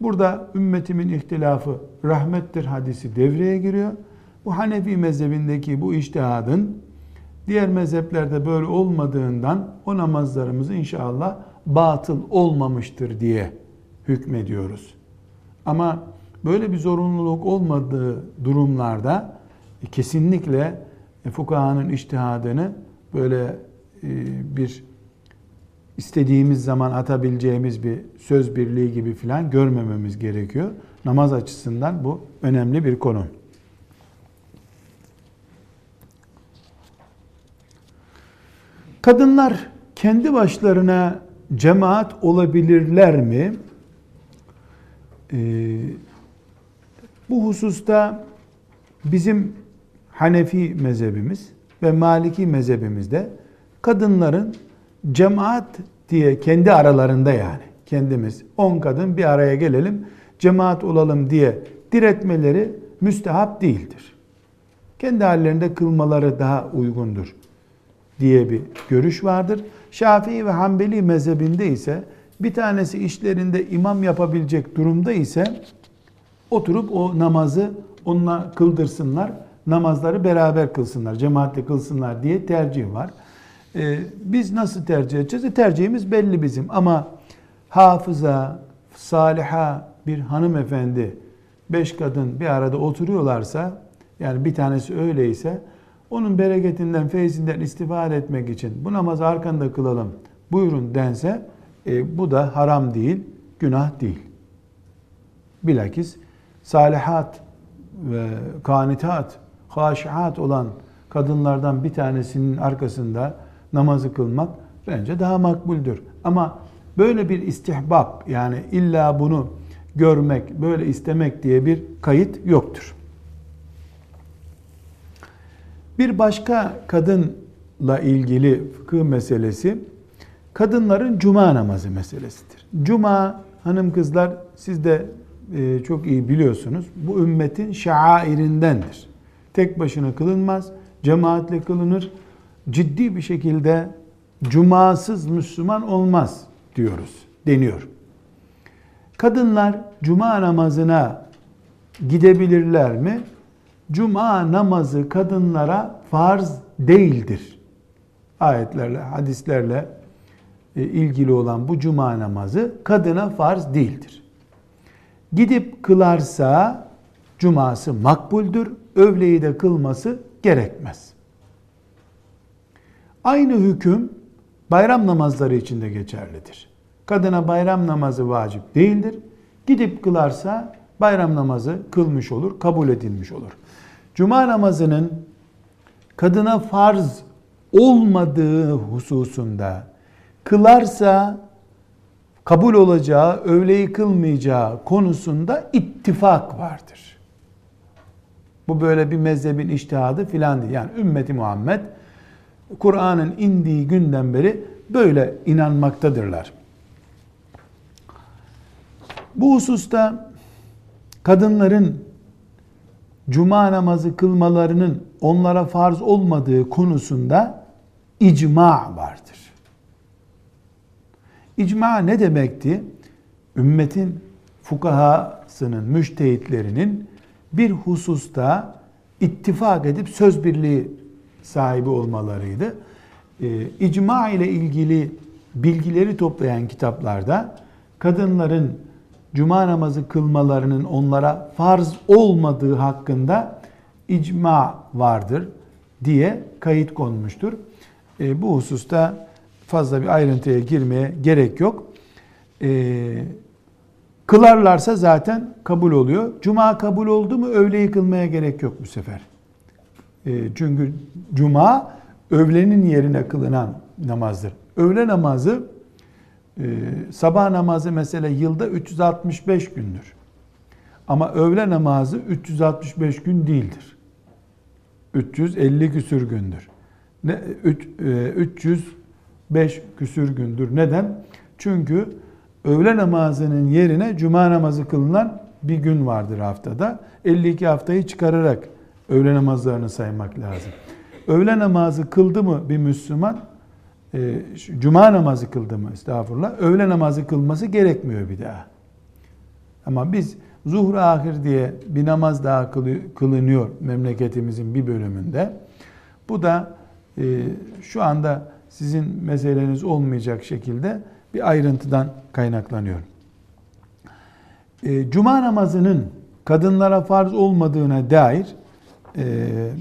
Burada ümmetimin ihtilafı rahmettir hadisi devreye giriyor. Bu Hanefi mezhebindeki bu içtihadın diğer mezheplerde böyle olmadığından o namazlarımız inşallah batıl olmamıştır diye hükmediyoruz. Ama böyle bir zorunluluk olmadığı durumlarda e, kesinlikle e, fukahanın içtihadını böyle e, bir istediğimiz zaman atabileceğimiz bir söz birliği gibi filan görmememiz gerekiyor. Namaz açısından bu önemli bir konu. Kadınlar kendi başlarına cemaat olabilirler mi? Ee, bu hususta bizim Hanefi mezhebimiz ve Maliki mezhebimizde kadınların cemaat diye kendi aralarında yani kendimiz on kadın bir araya gelelim cemaat olalım diye diretmeleri müstehap değildir. Kendi hallerinde kılmaları daha uygundur diye bir görüş vardır. Şafii ve Hanbeli mezhebinde ise bir tanesi işlerinde imam yapabilecek durumda ise oturup o namazı onunla kıldırsınlar, namazları beraber kılsınlar, cemaatle kılsınlar diye tercih var. Ee, biz nasıl tercih edeceğiz? E, tercihimiz belli bizim ama hafıza, saliha bir hanımefendi, beş kadın bir arada oturuyorlarsa, yani bir tanesi öyleyse, onun bereketinden, feyzinden istifade etmek için bu namazı arkanda kılalım buyurun dense, E, bu da haram değil, günah değil. Bilakis salihat, ve kanitat, haşihat olan kadınlardan bir tanesinin arkasında namazı kılmak bence daha makbuldür. Ama böyle bir istihbab, yani illa bunu görmek, böyle istemek diye bir kayıt yoktur. Bir başka kadınla ilgili fıkıh meselesi, kadınların cuma namazı meselesidir. Cuma, hanım kızlar siz de e, çok iyi biliyorsunuz, bu ümmetin şairindendir. Tek başına kılınmaz, cemaatle kılınır. Ciddi bir şekilde cumasız Müslüman olmaz diyoruz, deniyor. Kadınlar cuma namazına gidebilirler mi? Cuma namazı kadınlara farz değildir. Ayetlerle, hadislerle ilgili olan bu cuma namazı kadına farz değildir. Gidip kılarsa cuması makbuldür, öğleyi de kılması gerekmez. Aynı hüküm bayram namazları için de geçerlidir. Kadına bayram namazı vacip değildir. Gidip kılarsa bayram namazı kılmış olur, kabul edilmiş olur. Cuma namazının kadına farz olmadığı hususunda kılarsa kabul olacağı, öğleyi kılmayacağı konusunda ittifak vardır. Bu böyle bir mezhebin içtihadı filan değil. Yani ümmeti Muhammed, Kur'an'ın indiği günden beri böyle inanmaktadırlar. Bu hususta kadınların cuma namazı kılmalarının onlara farz olmadığı konusunda icma vardır. İcma ne demekti? Ümmetin fukahasının, müçtehitlerinin bir hususta ittifak edip söz birliği sahibi olmalarıydı. İcma ile ilgili bilgileri toplayan kitaplarda kadınların cuma namazı kılmalarının onlara farz olmadığı hakkında icma vardır diye kayıt konmuştur. E, bu hususta fazla bir ayrıntıya girmeye gerek yok. E, kılarlarsa zaten kabul oluyor. Cuma kabul oldu mu öğleyi kılmaya gerek yok bu sefer. E, çünkü cuma öğlenin yerine kılınan namazdır. Öğle namazı Ee, sabah namazı mesela yılda üç yüz altmış beş gündür. Ama öğle namazı üç yüz altmış beş gün değildir. üç yüz elli küsür gündür. Ne, üç, e, üç yüz beş küsür gündür. Neden? Çünkü öğle namazının yerine cuma namazı kılınan bir gün vardır haftada. elli iki haftayı çıkararak öğle namazlarını saymak lazım. Öğle namazı kıldı mı bir Müslüman? Cuma namazı kıldı mı? Estağfurullah. Öğle namazı kılması gerekmiyor bir daha. Ama biz zuhr-ı ahir diye bir namaz daha kılınıyor memleketimizin bir bölümünde. Bu da şu anda sizin meseleniz olmayacak şekilde bir ayrıntıdan kaynaklanıyor. Cuma namazının kadınlara farz olmadığına dair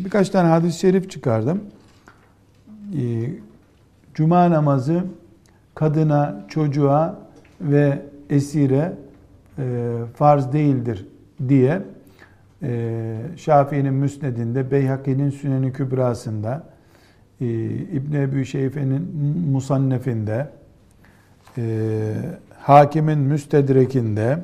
birkaç tane hadis-i şerif çıkardım. Cuma namazı kadına, çocuğa ve esire e, farz değildir diye e, Şafii'nin Müsned'inde, Beyhaki'nin Sünen-i Kübrası'nda, e, İbn-i Ebi Şeybe'nin Musannef'inde, e, Hakim'in Müstedrek'inde,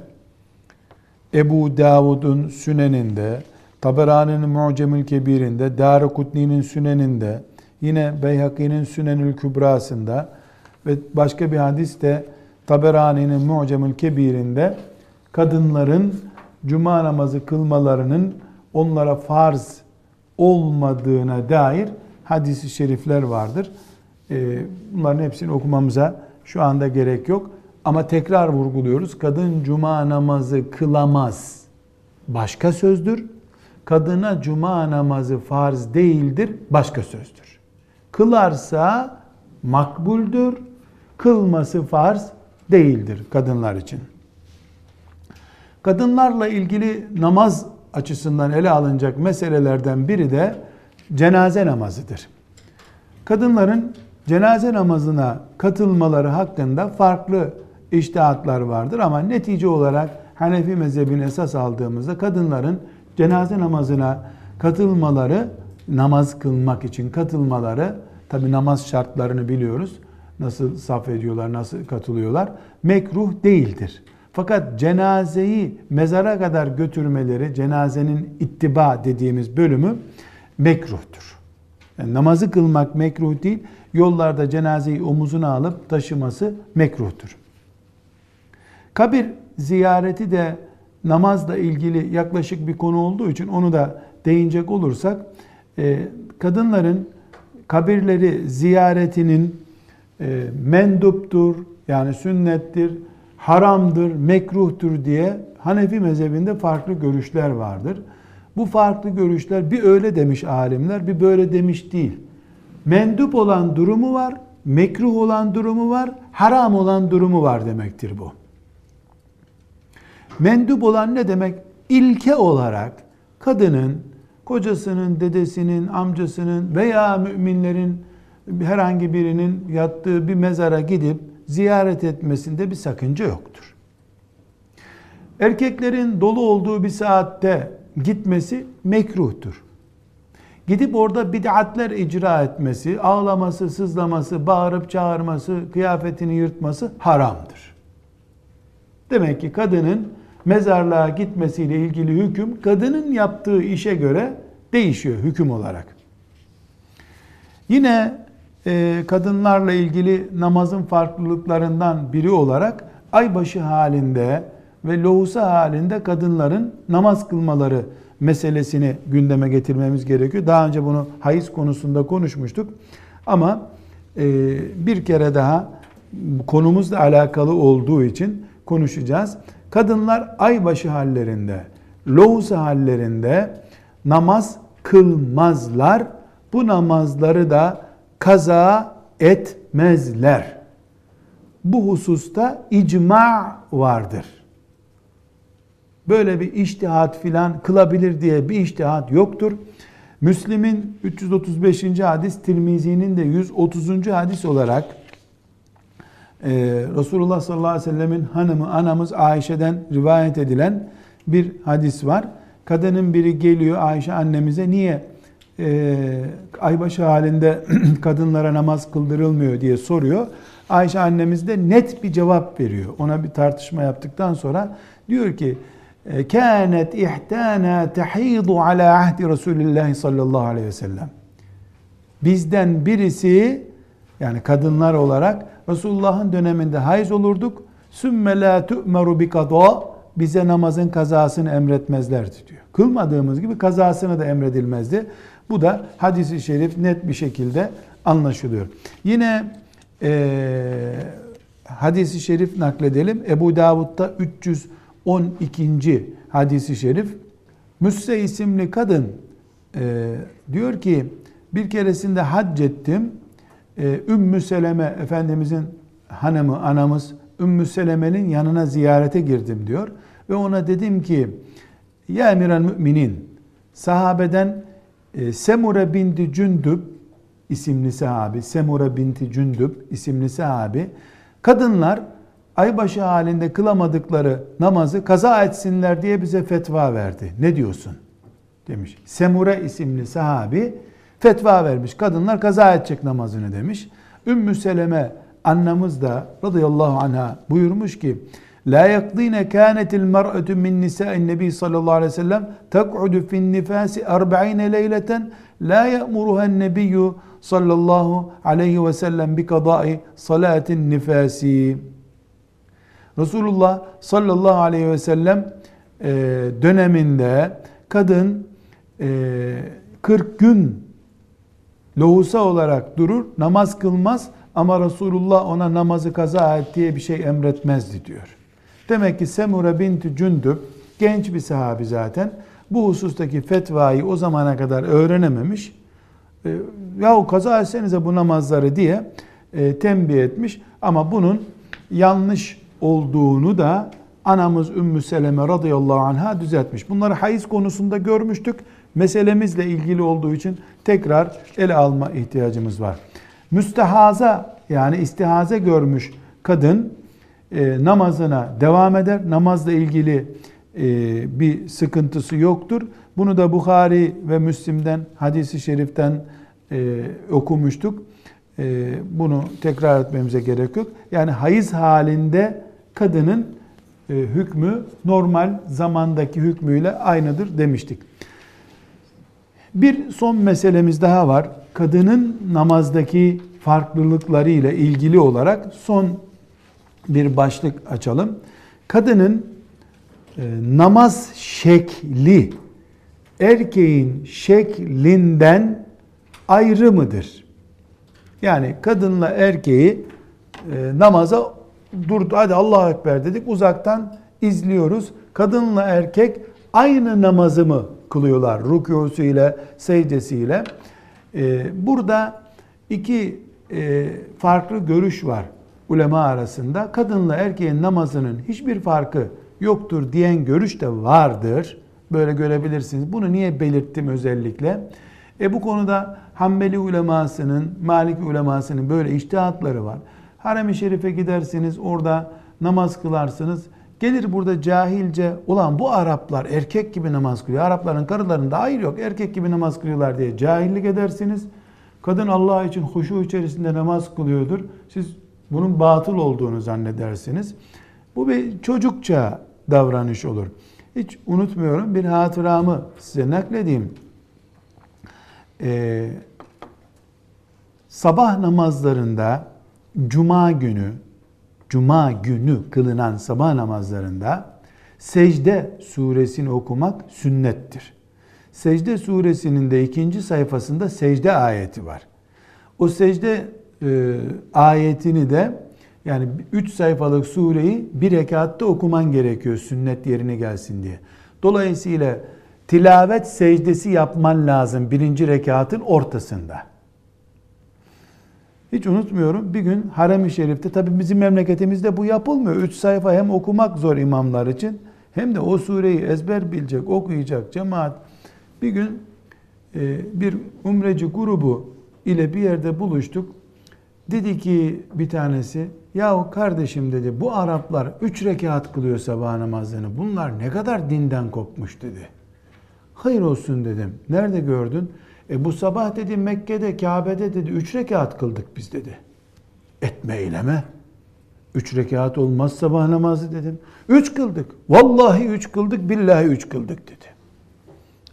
Ebu Davud'un Sünen'inde, Taberani'nin Mu'cemül Kebir'inde, Daru Kutni'nin Sünen'inde, yine Beyhaki'nin Sünenül Kübrası'nda ve başka bir hadis de Taberani'nin Mu'cemül Kebir'inde kadınların cuma namazı kılmalarının onlara farz olmadığına dair hadis-i şerifler vardır. Bunların hepsini okumamıza şu anda gerek yok. Ama tekrar vurguluyoruz. Kadın cuma namazı kılamaz. Başka sözdür. Kadına cuma namazı farz değildir. Başka sözdür. Kılarsa makbuldür, kılması farz değildir kadınlar için. Kadınlarla ilgili namaz açısından ele alınacak meselelerden biri de cenaze namazıdır. Kadınların cenaze namazına katılmaları hakkında farklı içtihatlar vardır ama netice olarak Hanefi mezhebini esas aldığımızda kadınların cenaze namazına katılmaları, namaz kılmak için katılmaları, tabi namaz şartlarını biliyoruz. Nasıl saf ediyorlar, nasıl katılıyorlar. Mekruh değildir. Fakat cenazeyi mezara kadar götürmeleri, cenazenin ittiba dediğimiz bölümü mekruhtur. Yani namazı kılmak mekruh değil, yollarda cenazeyi omuzuna alıp taşıması mekruhtur. Kabir ziyareti de namazla ilgili yaklaşık bir konu olduğu için onu da değinecek olursak, kadınların kabirleri ziyaretinin menduptur, yani sünnettir, haramdır, mekruhtur diye Hanefi mezhebinde farklı görüşler vardır. Bu farklı görüşler bir öyle demiş alimler, bir böyle demiş değil. Mendup olan durumu var, mekruh olan durumu var, haram olan durumu var demektir bu. Mendup olan ne demek? İlke olarak kadının, kocasının, dedesinin, amcasının veya müminlerin herhangi birinin yattığı bir mezara gidip ziyaret etmesinde bir sakınca yoktur. Erkeklerin dolu olduğu bir saatte gitmesi mekruhtur. Gidip orada bid'atler icra etmesi, ağlaması, sızlaması, bağırıp çağırması, kıyafetini yırtması haramdır. Demek ki kadının mezarlığa gitmesiyle ilgili hüküm, kadının yaptığı işe göre değişiyor hüküm olarak. Yine e, kadınlarla ilgili namazın farklılıklarından biri olarak, aybaşı halinde ve lohusa halinde kadınların namaz kılmaları meselesini gündeme getirmemiz gerekiyor. Daha önce bunu hayız konusunda konuşmuştuk. Ama e, bir kere daha konumuzla alakalı olduğu için konuşacağız. Kadınlar aybaşı hallerinde, lohusa hallerinde namaz kılmazlar. Bu namazları da kaza etmezler. Bu hususta icma vardır. Böyle bir içtihat filan kılabilir diye bir içtihat yoktur. Müslim'in üç yüz otuz beşinci hadis, Tirmizi'nin de yüz otuzuncu hadis olarak e, Resulullah sallallahu aleyhi ve sellemin hanımı, anamız Ayşe'den rivayet edilen bir hadis var. Kadının biri geliyor Ayşe annemize, niye e, aybaşı halinde kadınlara namaz kıldırılmıyor diye soruyor. Ayşe annemiz de net bir cevap veriyor. Ona bir tartışma yaptıktan sonra diyor ki, كانت إحتانا تحيض على عهد رسول الله sallallahu aleyhi ve sellem. Bizden birisi, yani kadınlar olarak Resulullah'ın döneminde hayız olurduk. ثُمَّ لَا تُؤْمَرُ بِقَضَاءٍ. Bize namazın kazasını emretmezlerdi diyor. Kılmadığımız gibi kazasını da emredilmezdi. Bu da hadis-i şerif net bir şekilde anlaşılıyor. Yine e, hadis-i şerif nakledelim. Ebu Davud'da üç yüz on ikinci hadisi şerif. Müsse isimli kadın e, diyor ki, bir keresinde hac ettim. E, Ümmü Seleme, Efendimizin hanımı, anamız Ümmü Seleme'nin yanına ziyarete girdim diyor. Ve ona dedim ki, ya emiral müminin, sahabeden e, Semure binti Cündüb isimli sahabi, Semure binti Cündüb isimli sahabi, kadınlar aybaşı halinde kılamadıkları namazı kaza etsinler diye bize fetva verdi. Ne diyorsun? Demiş. Semure isimli sahabi fetva vermiş. Kadınlar kaza edecek namazını demiş. Ümmü Seleme annemiz de radıyallahu anha buyurmuş ki, la yakdine kânetil mer'atü min nisâin nebi sallallahu aleyhi ve sellem tek'udu fin nifâsi erba'ine leyleten la ye'muruhen nebiyyü sallallahu aleyhi ve sellem bi kadâi salâtin nifâsi. Resulullah sallallahu aleyhi ve sellem e, döneminde kadın e, kırk gün lohusa olarak durur, namaz kılmaz ama Resulullah ona namazı kaza et diye bir şey emretmezdi diyor. Demek ki Semure binti Cündüb genç bir sahabi zaten. Bu husustaki fetvayı o zamana kadar öğrenememiş. E, yahu kaza etsenize bu namazları diye e, tembih etmiş ama bunun yanlış olduğunu da anamız Ümmü Seleme radıyallahu anha düzeltmiş. Bunları hayız konusunda görmüştük. Meselemizle ilgili olduğu için tekrar ele alma ihtiyacımız var. Müstehaza, yani istihaze görmüş kadın e, namazına devam eder. Namazla ilgili e, bir sıkıntısı yoktur. Bunu da Buhari ve Müslim'den, hadisi şeriften e, okumuştuk. E, bunu tekrar etmemize gerek yok. Yani hayız halinde kadının e, hükmü normal zamandaki hükmüyle aynıdır demiştik. Bir son meselemiz daha var. Kadının namazdaki farklılıkları ile ilgili olarak son bir başlık açalım. Kadının e, namaz şekli erkeğin şeklinden ayrı mıdır? Yani kadınla erkeği e, namaza durdu, hadi Allahu Ekber dedik, uzaktan izliyoruz. Kadınla erkek aynı namazı mı kılıyorlar? Rükûsuyla, secdesiyle. Ee, burada iki e, farklı görüş var ulema arasında. Kadınla erkeğin namazının hiçbir farkı yoktur diyen görüş de vardır. Böyle görebilirsiniz. Bunu niye belirttim özellikle? E, bu konuda Hanbeli ulemasının, Maliki ulemasının böyle içtihatları var. Harem-i Şerif'e gidersiniz, orada namaz kılarsınız. Gelir burada cahilce, ulan bu Araplar erkek gibi namaz kılıyor, Arapların karılarında hayır yok, erkek gibi namaz kılıyorlar diye cahillik edersiniz. Kadın Allah için huşu içerisinde namaz kılıyordur. Siz bunun batıl olduğunu zannedersiniz. Bu bir çocukça davranış olur. Hiç unutmuyorum, bir hatıramı size nakledeyim. Ee, sabah namazlarında, cuma günü, Cuma günü kılınan sabah namazlarında Secde suresini okumak sünnettir. Secde suresinin de ikinci sayfasında secde ayeti var. O secde e, ayetini de, yani üç sayfalık sureyi bir rekatta okuman gerekiyor sünnet yerine gelsin diye. Dolayısıyla tilavet secdesi yapman lazım birinci rekatın ortasında. Hiç unutmuyorum, bir gün Harem-i Şerif'te, tabii bizim memleketimizde bu yapılmıyor. Üç sayfa hem okumak zor imamlar için, hem de o sureyi ezber bilecek, okuyacak cemaat. Bir gün bir umreci grubu ile bir yerde buluştuk. Dedi ki bir tanesi, yahu kardeşim dedi, bu Araplar üç rekat kılıyor sabah namazını. Bunlar ne kadar dinden kopmuş dedi. Hayır olsun dedim. Nerede gördün? E bu sabah dedi Mekke'de, Kabe'de dedi üç rekat kıldık biz dedi. Etme eyleme. Üç rekat olmaz sabah namazı dedim. Üç kıldık. Vallahi üç kıldık, billahi üç kıldık dedi.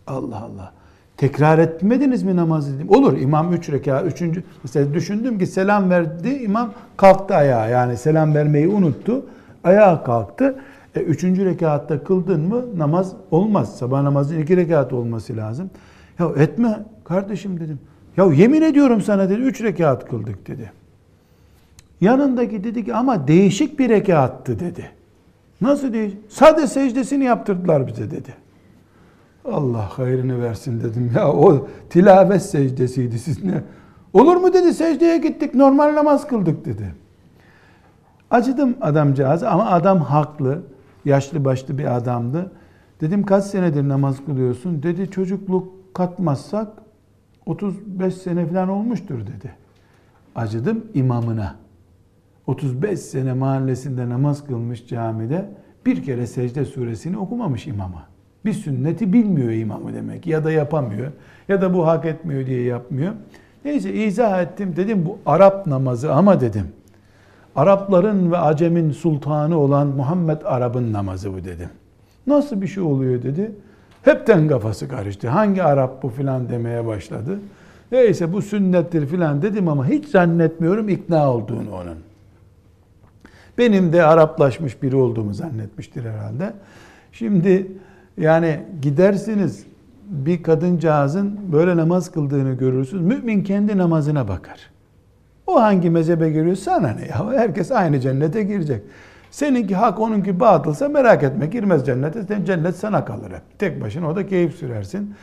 Allah Allah. Tekrar etmediniz mi namazı dedim. Olur, imam üç rekat, üçüncü. Mesela düşündüm ki selam verdi, imam kalktı ayağa. Yani selam vermeyi unuttu. Ayağa kalktı. E üçüncü rekatta kıldın mı namaz olmaz. Sabah namazının iki rekat olması lazım. Ya etme kardeşim dedim. Ya yemin ediyorum sana dedi, üç rekat kıldık dedi. Yanındaki dedi ki ama değişik bir rekattı dedi. Nasıl değişik? Sadece secdesini yaptırdılar bize dedi. Allah hayrını versin dedim. Ya o tilavet secdesiydi siz ne? Olur mu dedi, secdeye gittik, normal namaz kıldık dedi. Acıdım adamcağız ama adam haklı. Yaşlı başlı bir adamdı. Dedim kaç senedir namaz kılıyorsun? Dedi çocukluk katmazsak otuz beş sene falan olmuştur dedi. Acıdım imamına. otuz beş sene mahallesinde namaz kılmış camide, bir kere secde suresini okumamış imama. Bir sünneti bilmiyor imamı demek, ya da yapamıyor ya da bu hak etmiyor diye yapmıyor. Neyse izah ettim, dedim bu Arap namazı ama dedim. Arapların ve Acem'in sultanı olan Muhammed Arap'ın namazı bu dedim. Nasıl bir şey oluyor dedi. Hepten kafası karıştı. Hangi Arap bu filan demeye başladı. Neyse bu sünnettir filan dedim ama hiç zannetmiyorum ikna olduğunu onun. Benim de Araplaşmış biri olduğumu zannetmiştir herhalde. Şimdi yani gidersiniz bir kadıncağızın böyle namaz kıldığını görürsünüz. Mümin kendi namazına bakar. O hangi mezhebe giriyor sana ne ya? Herkes aynı cennete girecek. Seninki hak, onunki batılsa merak etme, girmez cennete, cennet sana kalır hep. Tek başına o da keyif sürersin.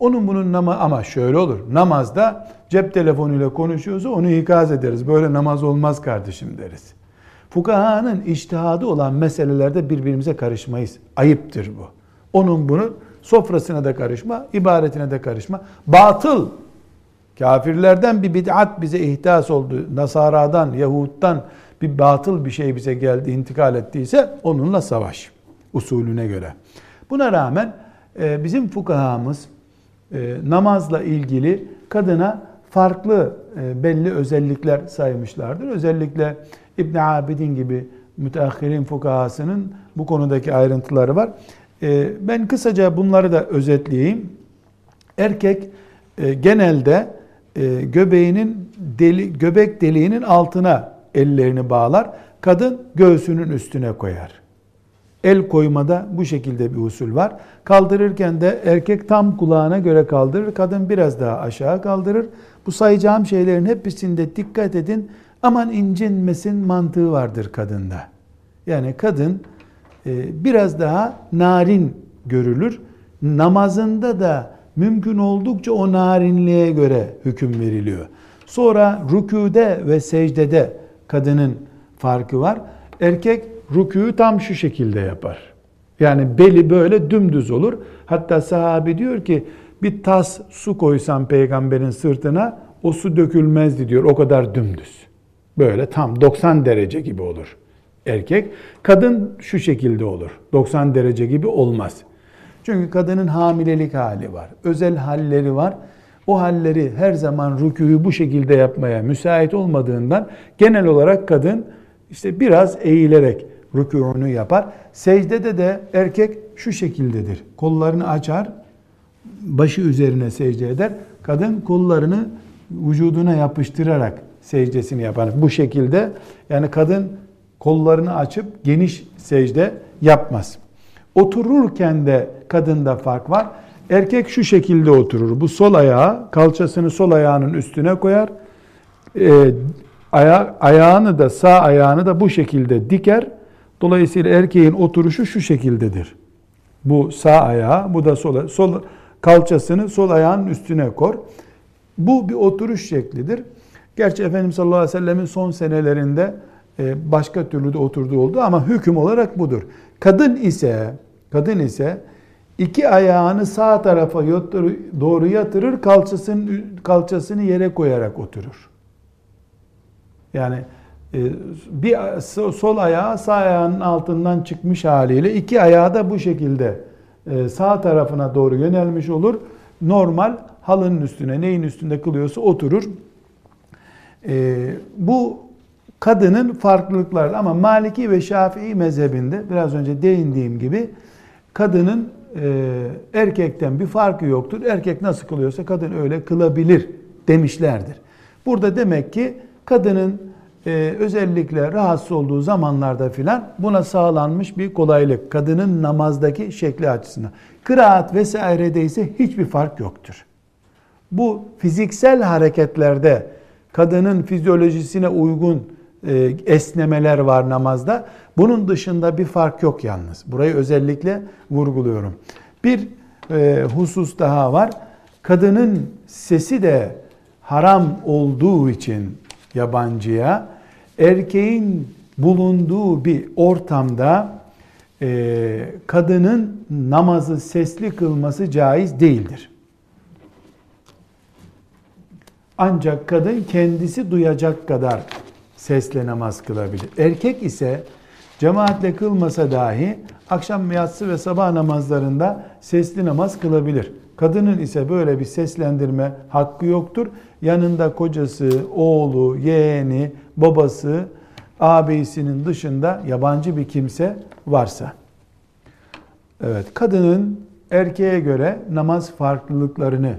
Onun bunun namaz, ama şöyle olur, namazda cep telefonuyla konuşuyorsa onu ikaz ederiz. Böyle namaz olmaz kardeşim deriz. Fukahanın içtihadı olan meselelerde birbirimize karışmayız. Ayıptır bu. Onun bunun sofrasına da karışma, ibaretine de karışma. Batıl, kafirlerden bir bid'at bize ihdas oldu, Nasara'dan, Yahud'dan, bir batıl bir şey bize geldi, intikal ettiyse onunla savaş usulüne göre. Buna rağmen bizim fukahamız namazla ilgili kadına farklı belli özellikler saymışlardır. Özellikle İbn Abidin gibi müteahhirin fukahasının bu konudaki ayrıntıları var. Ben kısaca bunları da özetleyeyim. Erkek genelde göbeğinin deli, göbek deliğinin altına ellerini bağlar, kadın göğsünün üstüne koyar. El koymada bu şekilde bir usul var. Kaldırırken de erkek tam kulağına göre kaldırır, kadın biraz daha aşağı kaldırır. Bu sayacağım şeylerin hepsinde dikkat edin, aman incinmesin mantığı vardır kadında. Yani kadın biraz daha narin görülür. Namazında da mümkün oldukça o narinliğe göre hüküm veriliyor. Sonra rükûde ve secdede kadının farkı var. Erkek rükûyu tam şu şekilde yapar. Yani beli böyle dümdüz olur. Hatta sahabe diyor ki bir tas su koysam peygamberin sırtına o su dökülmezdi diyor. O kadar dümdüz. Böyle tam doksan derece gibi olur. erkek. Kadın şu şekilde olur. doksan derece gibi olmaz. Çünkü kadının hamilelik hali var. Özel halleri var. O halleri her zaman rükûyu bu şekilde yapmaya müsait olmadığından genel olarak kadın işte biraz eğilerek rükûunu yapar. Secdede de erkek şu şekildedir. Kollarını açar, başı üzerine secde eder. Kadın kollarını vücuduna yapıştırarak secdesini yapar. Bu şekilde yani kadın kollarını açıp geniş secde yapmaz. Otururken de kadında fark var. Erkek şu şekilde oturur. Bu sol ayağı, kalçasını sol ayağının üstüne koyar. E, aya, ayağını da sağ ayağını da bu şekilde diker. Dolayısıyla erkeğin oturuşu şu şekildedir. Bu sağ ayağı, bu da sol, sol kalçasını sol ayağının üstüne kor. Bu bir oturuş şeklidir. Gerçi Efendimiz sallallahu aleyhi ve sellemin son senelerinde e, başka türlü de oturduğu oldu ama hüküm olarak budur. Kadın ise, kadın ise İki ayağını sağ tarafa doğru yatırır, kalçasını, kalçasını yere koyarak oturur. Yani bir sol ayağı sağ ayağının altından çıkmış haliyle iki ayağı da bu şekilde sağ tarafına doğru yönelmiş olur. Normal halının üstüne, neyin üstünde kılıyorsa oturur. Bu kadının farklılıkları ama Maliki ve Şafii mezhebinde biraz önce değindiğim gibi kadının Ee, erkekten bir farkı yoktur. Erkek nasıl kılıyorsa kadın öyle kılabilir demişlerdir. Burada demek ki kadının e, özellikle rahatsız olduğu zamanlarda filan buna sağlanmış bir kolaylık. Kadının namazdaki şekli açısından. Kıraat vesairede ise hiçbir fark yoktur. Bu fiziksel hareketlerde kadının fizyolojisine uygun e, esnemeler var namazda. Bunun dışında bir fark yok yalnız. Burayı özellikle vurguluyorum. Bir e, husus daha var. Kadının sesi de haram olduğu için yabancıya, erkeğin bulunduğu bir ortamda e, kadının namazı sesli kılması caiz değildir. Ancak kadın kendisi duyacak kadar sesle namaz kılabilir. Erkek ise cemaatle kılmasa dahi akşam yatsı ve sabah namazlarında sesli namaz kılabilir. Kadının ise böyle bir seslendirme hakkı yoktur. Yanında kocası, oğlu, yeğeni, babası, ağabeyisinin dışında yabancı bir kimse varsa. Evet, kadının erkeğe göre namaz farklılıklarını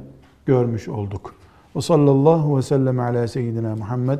görmüş olduk. O sallallahu ve sellem ala seyyidina Muhammed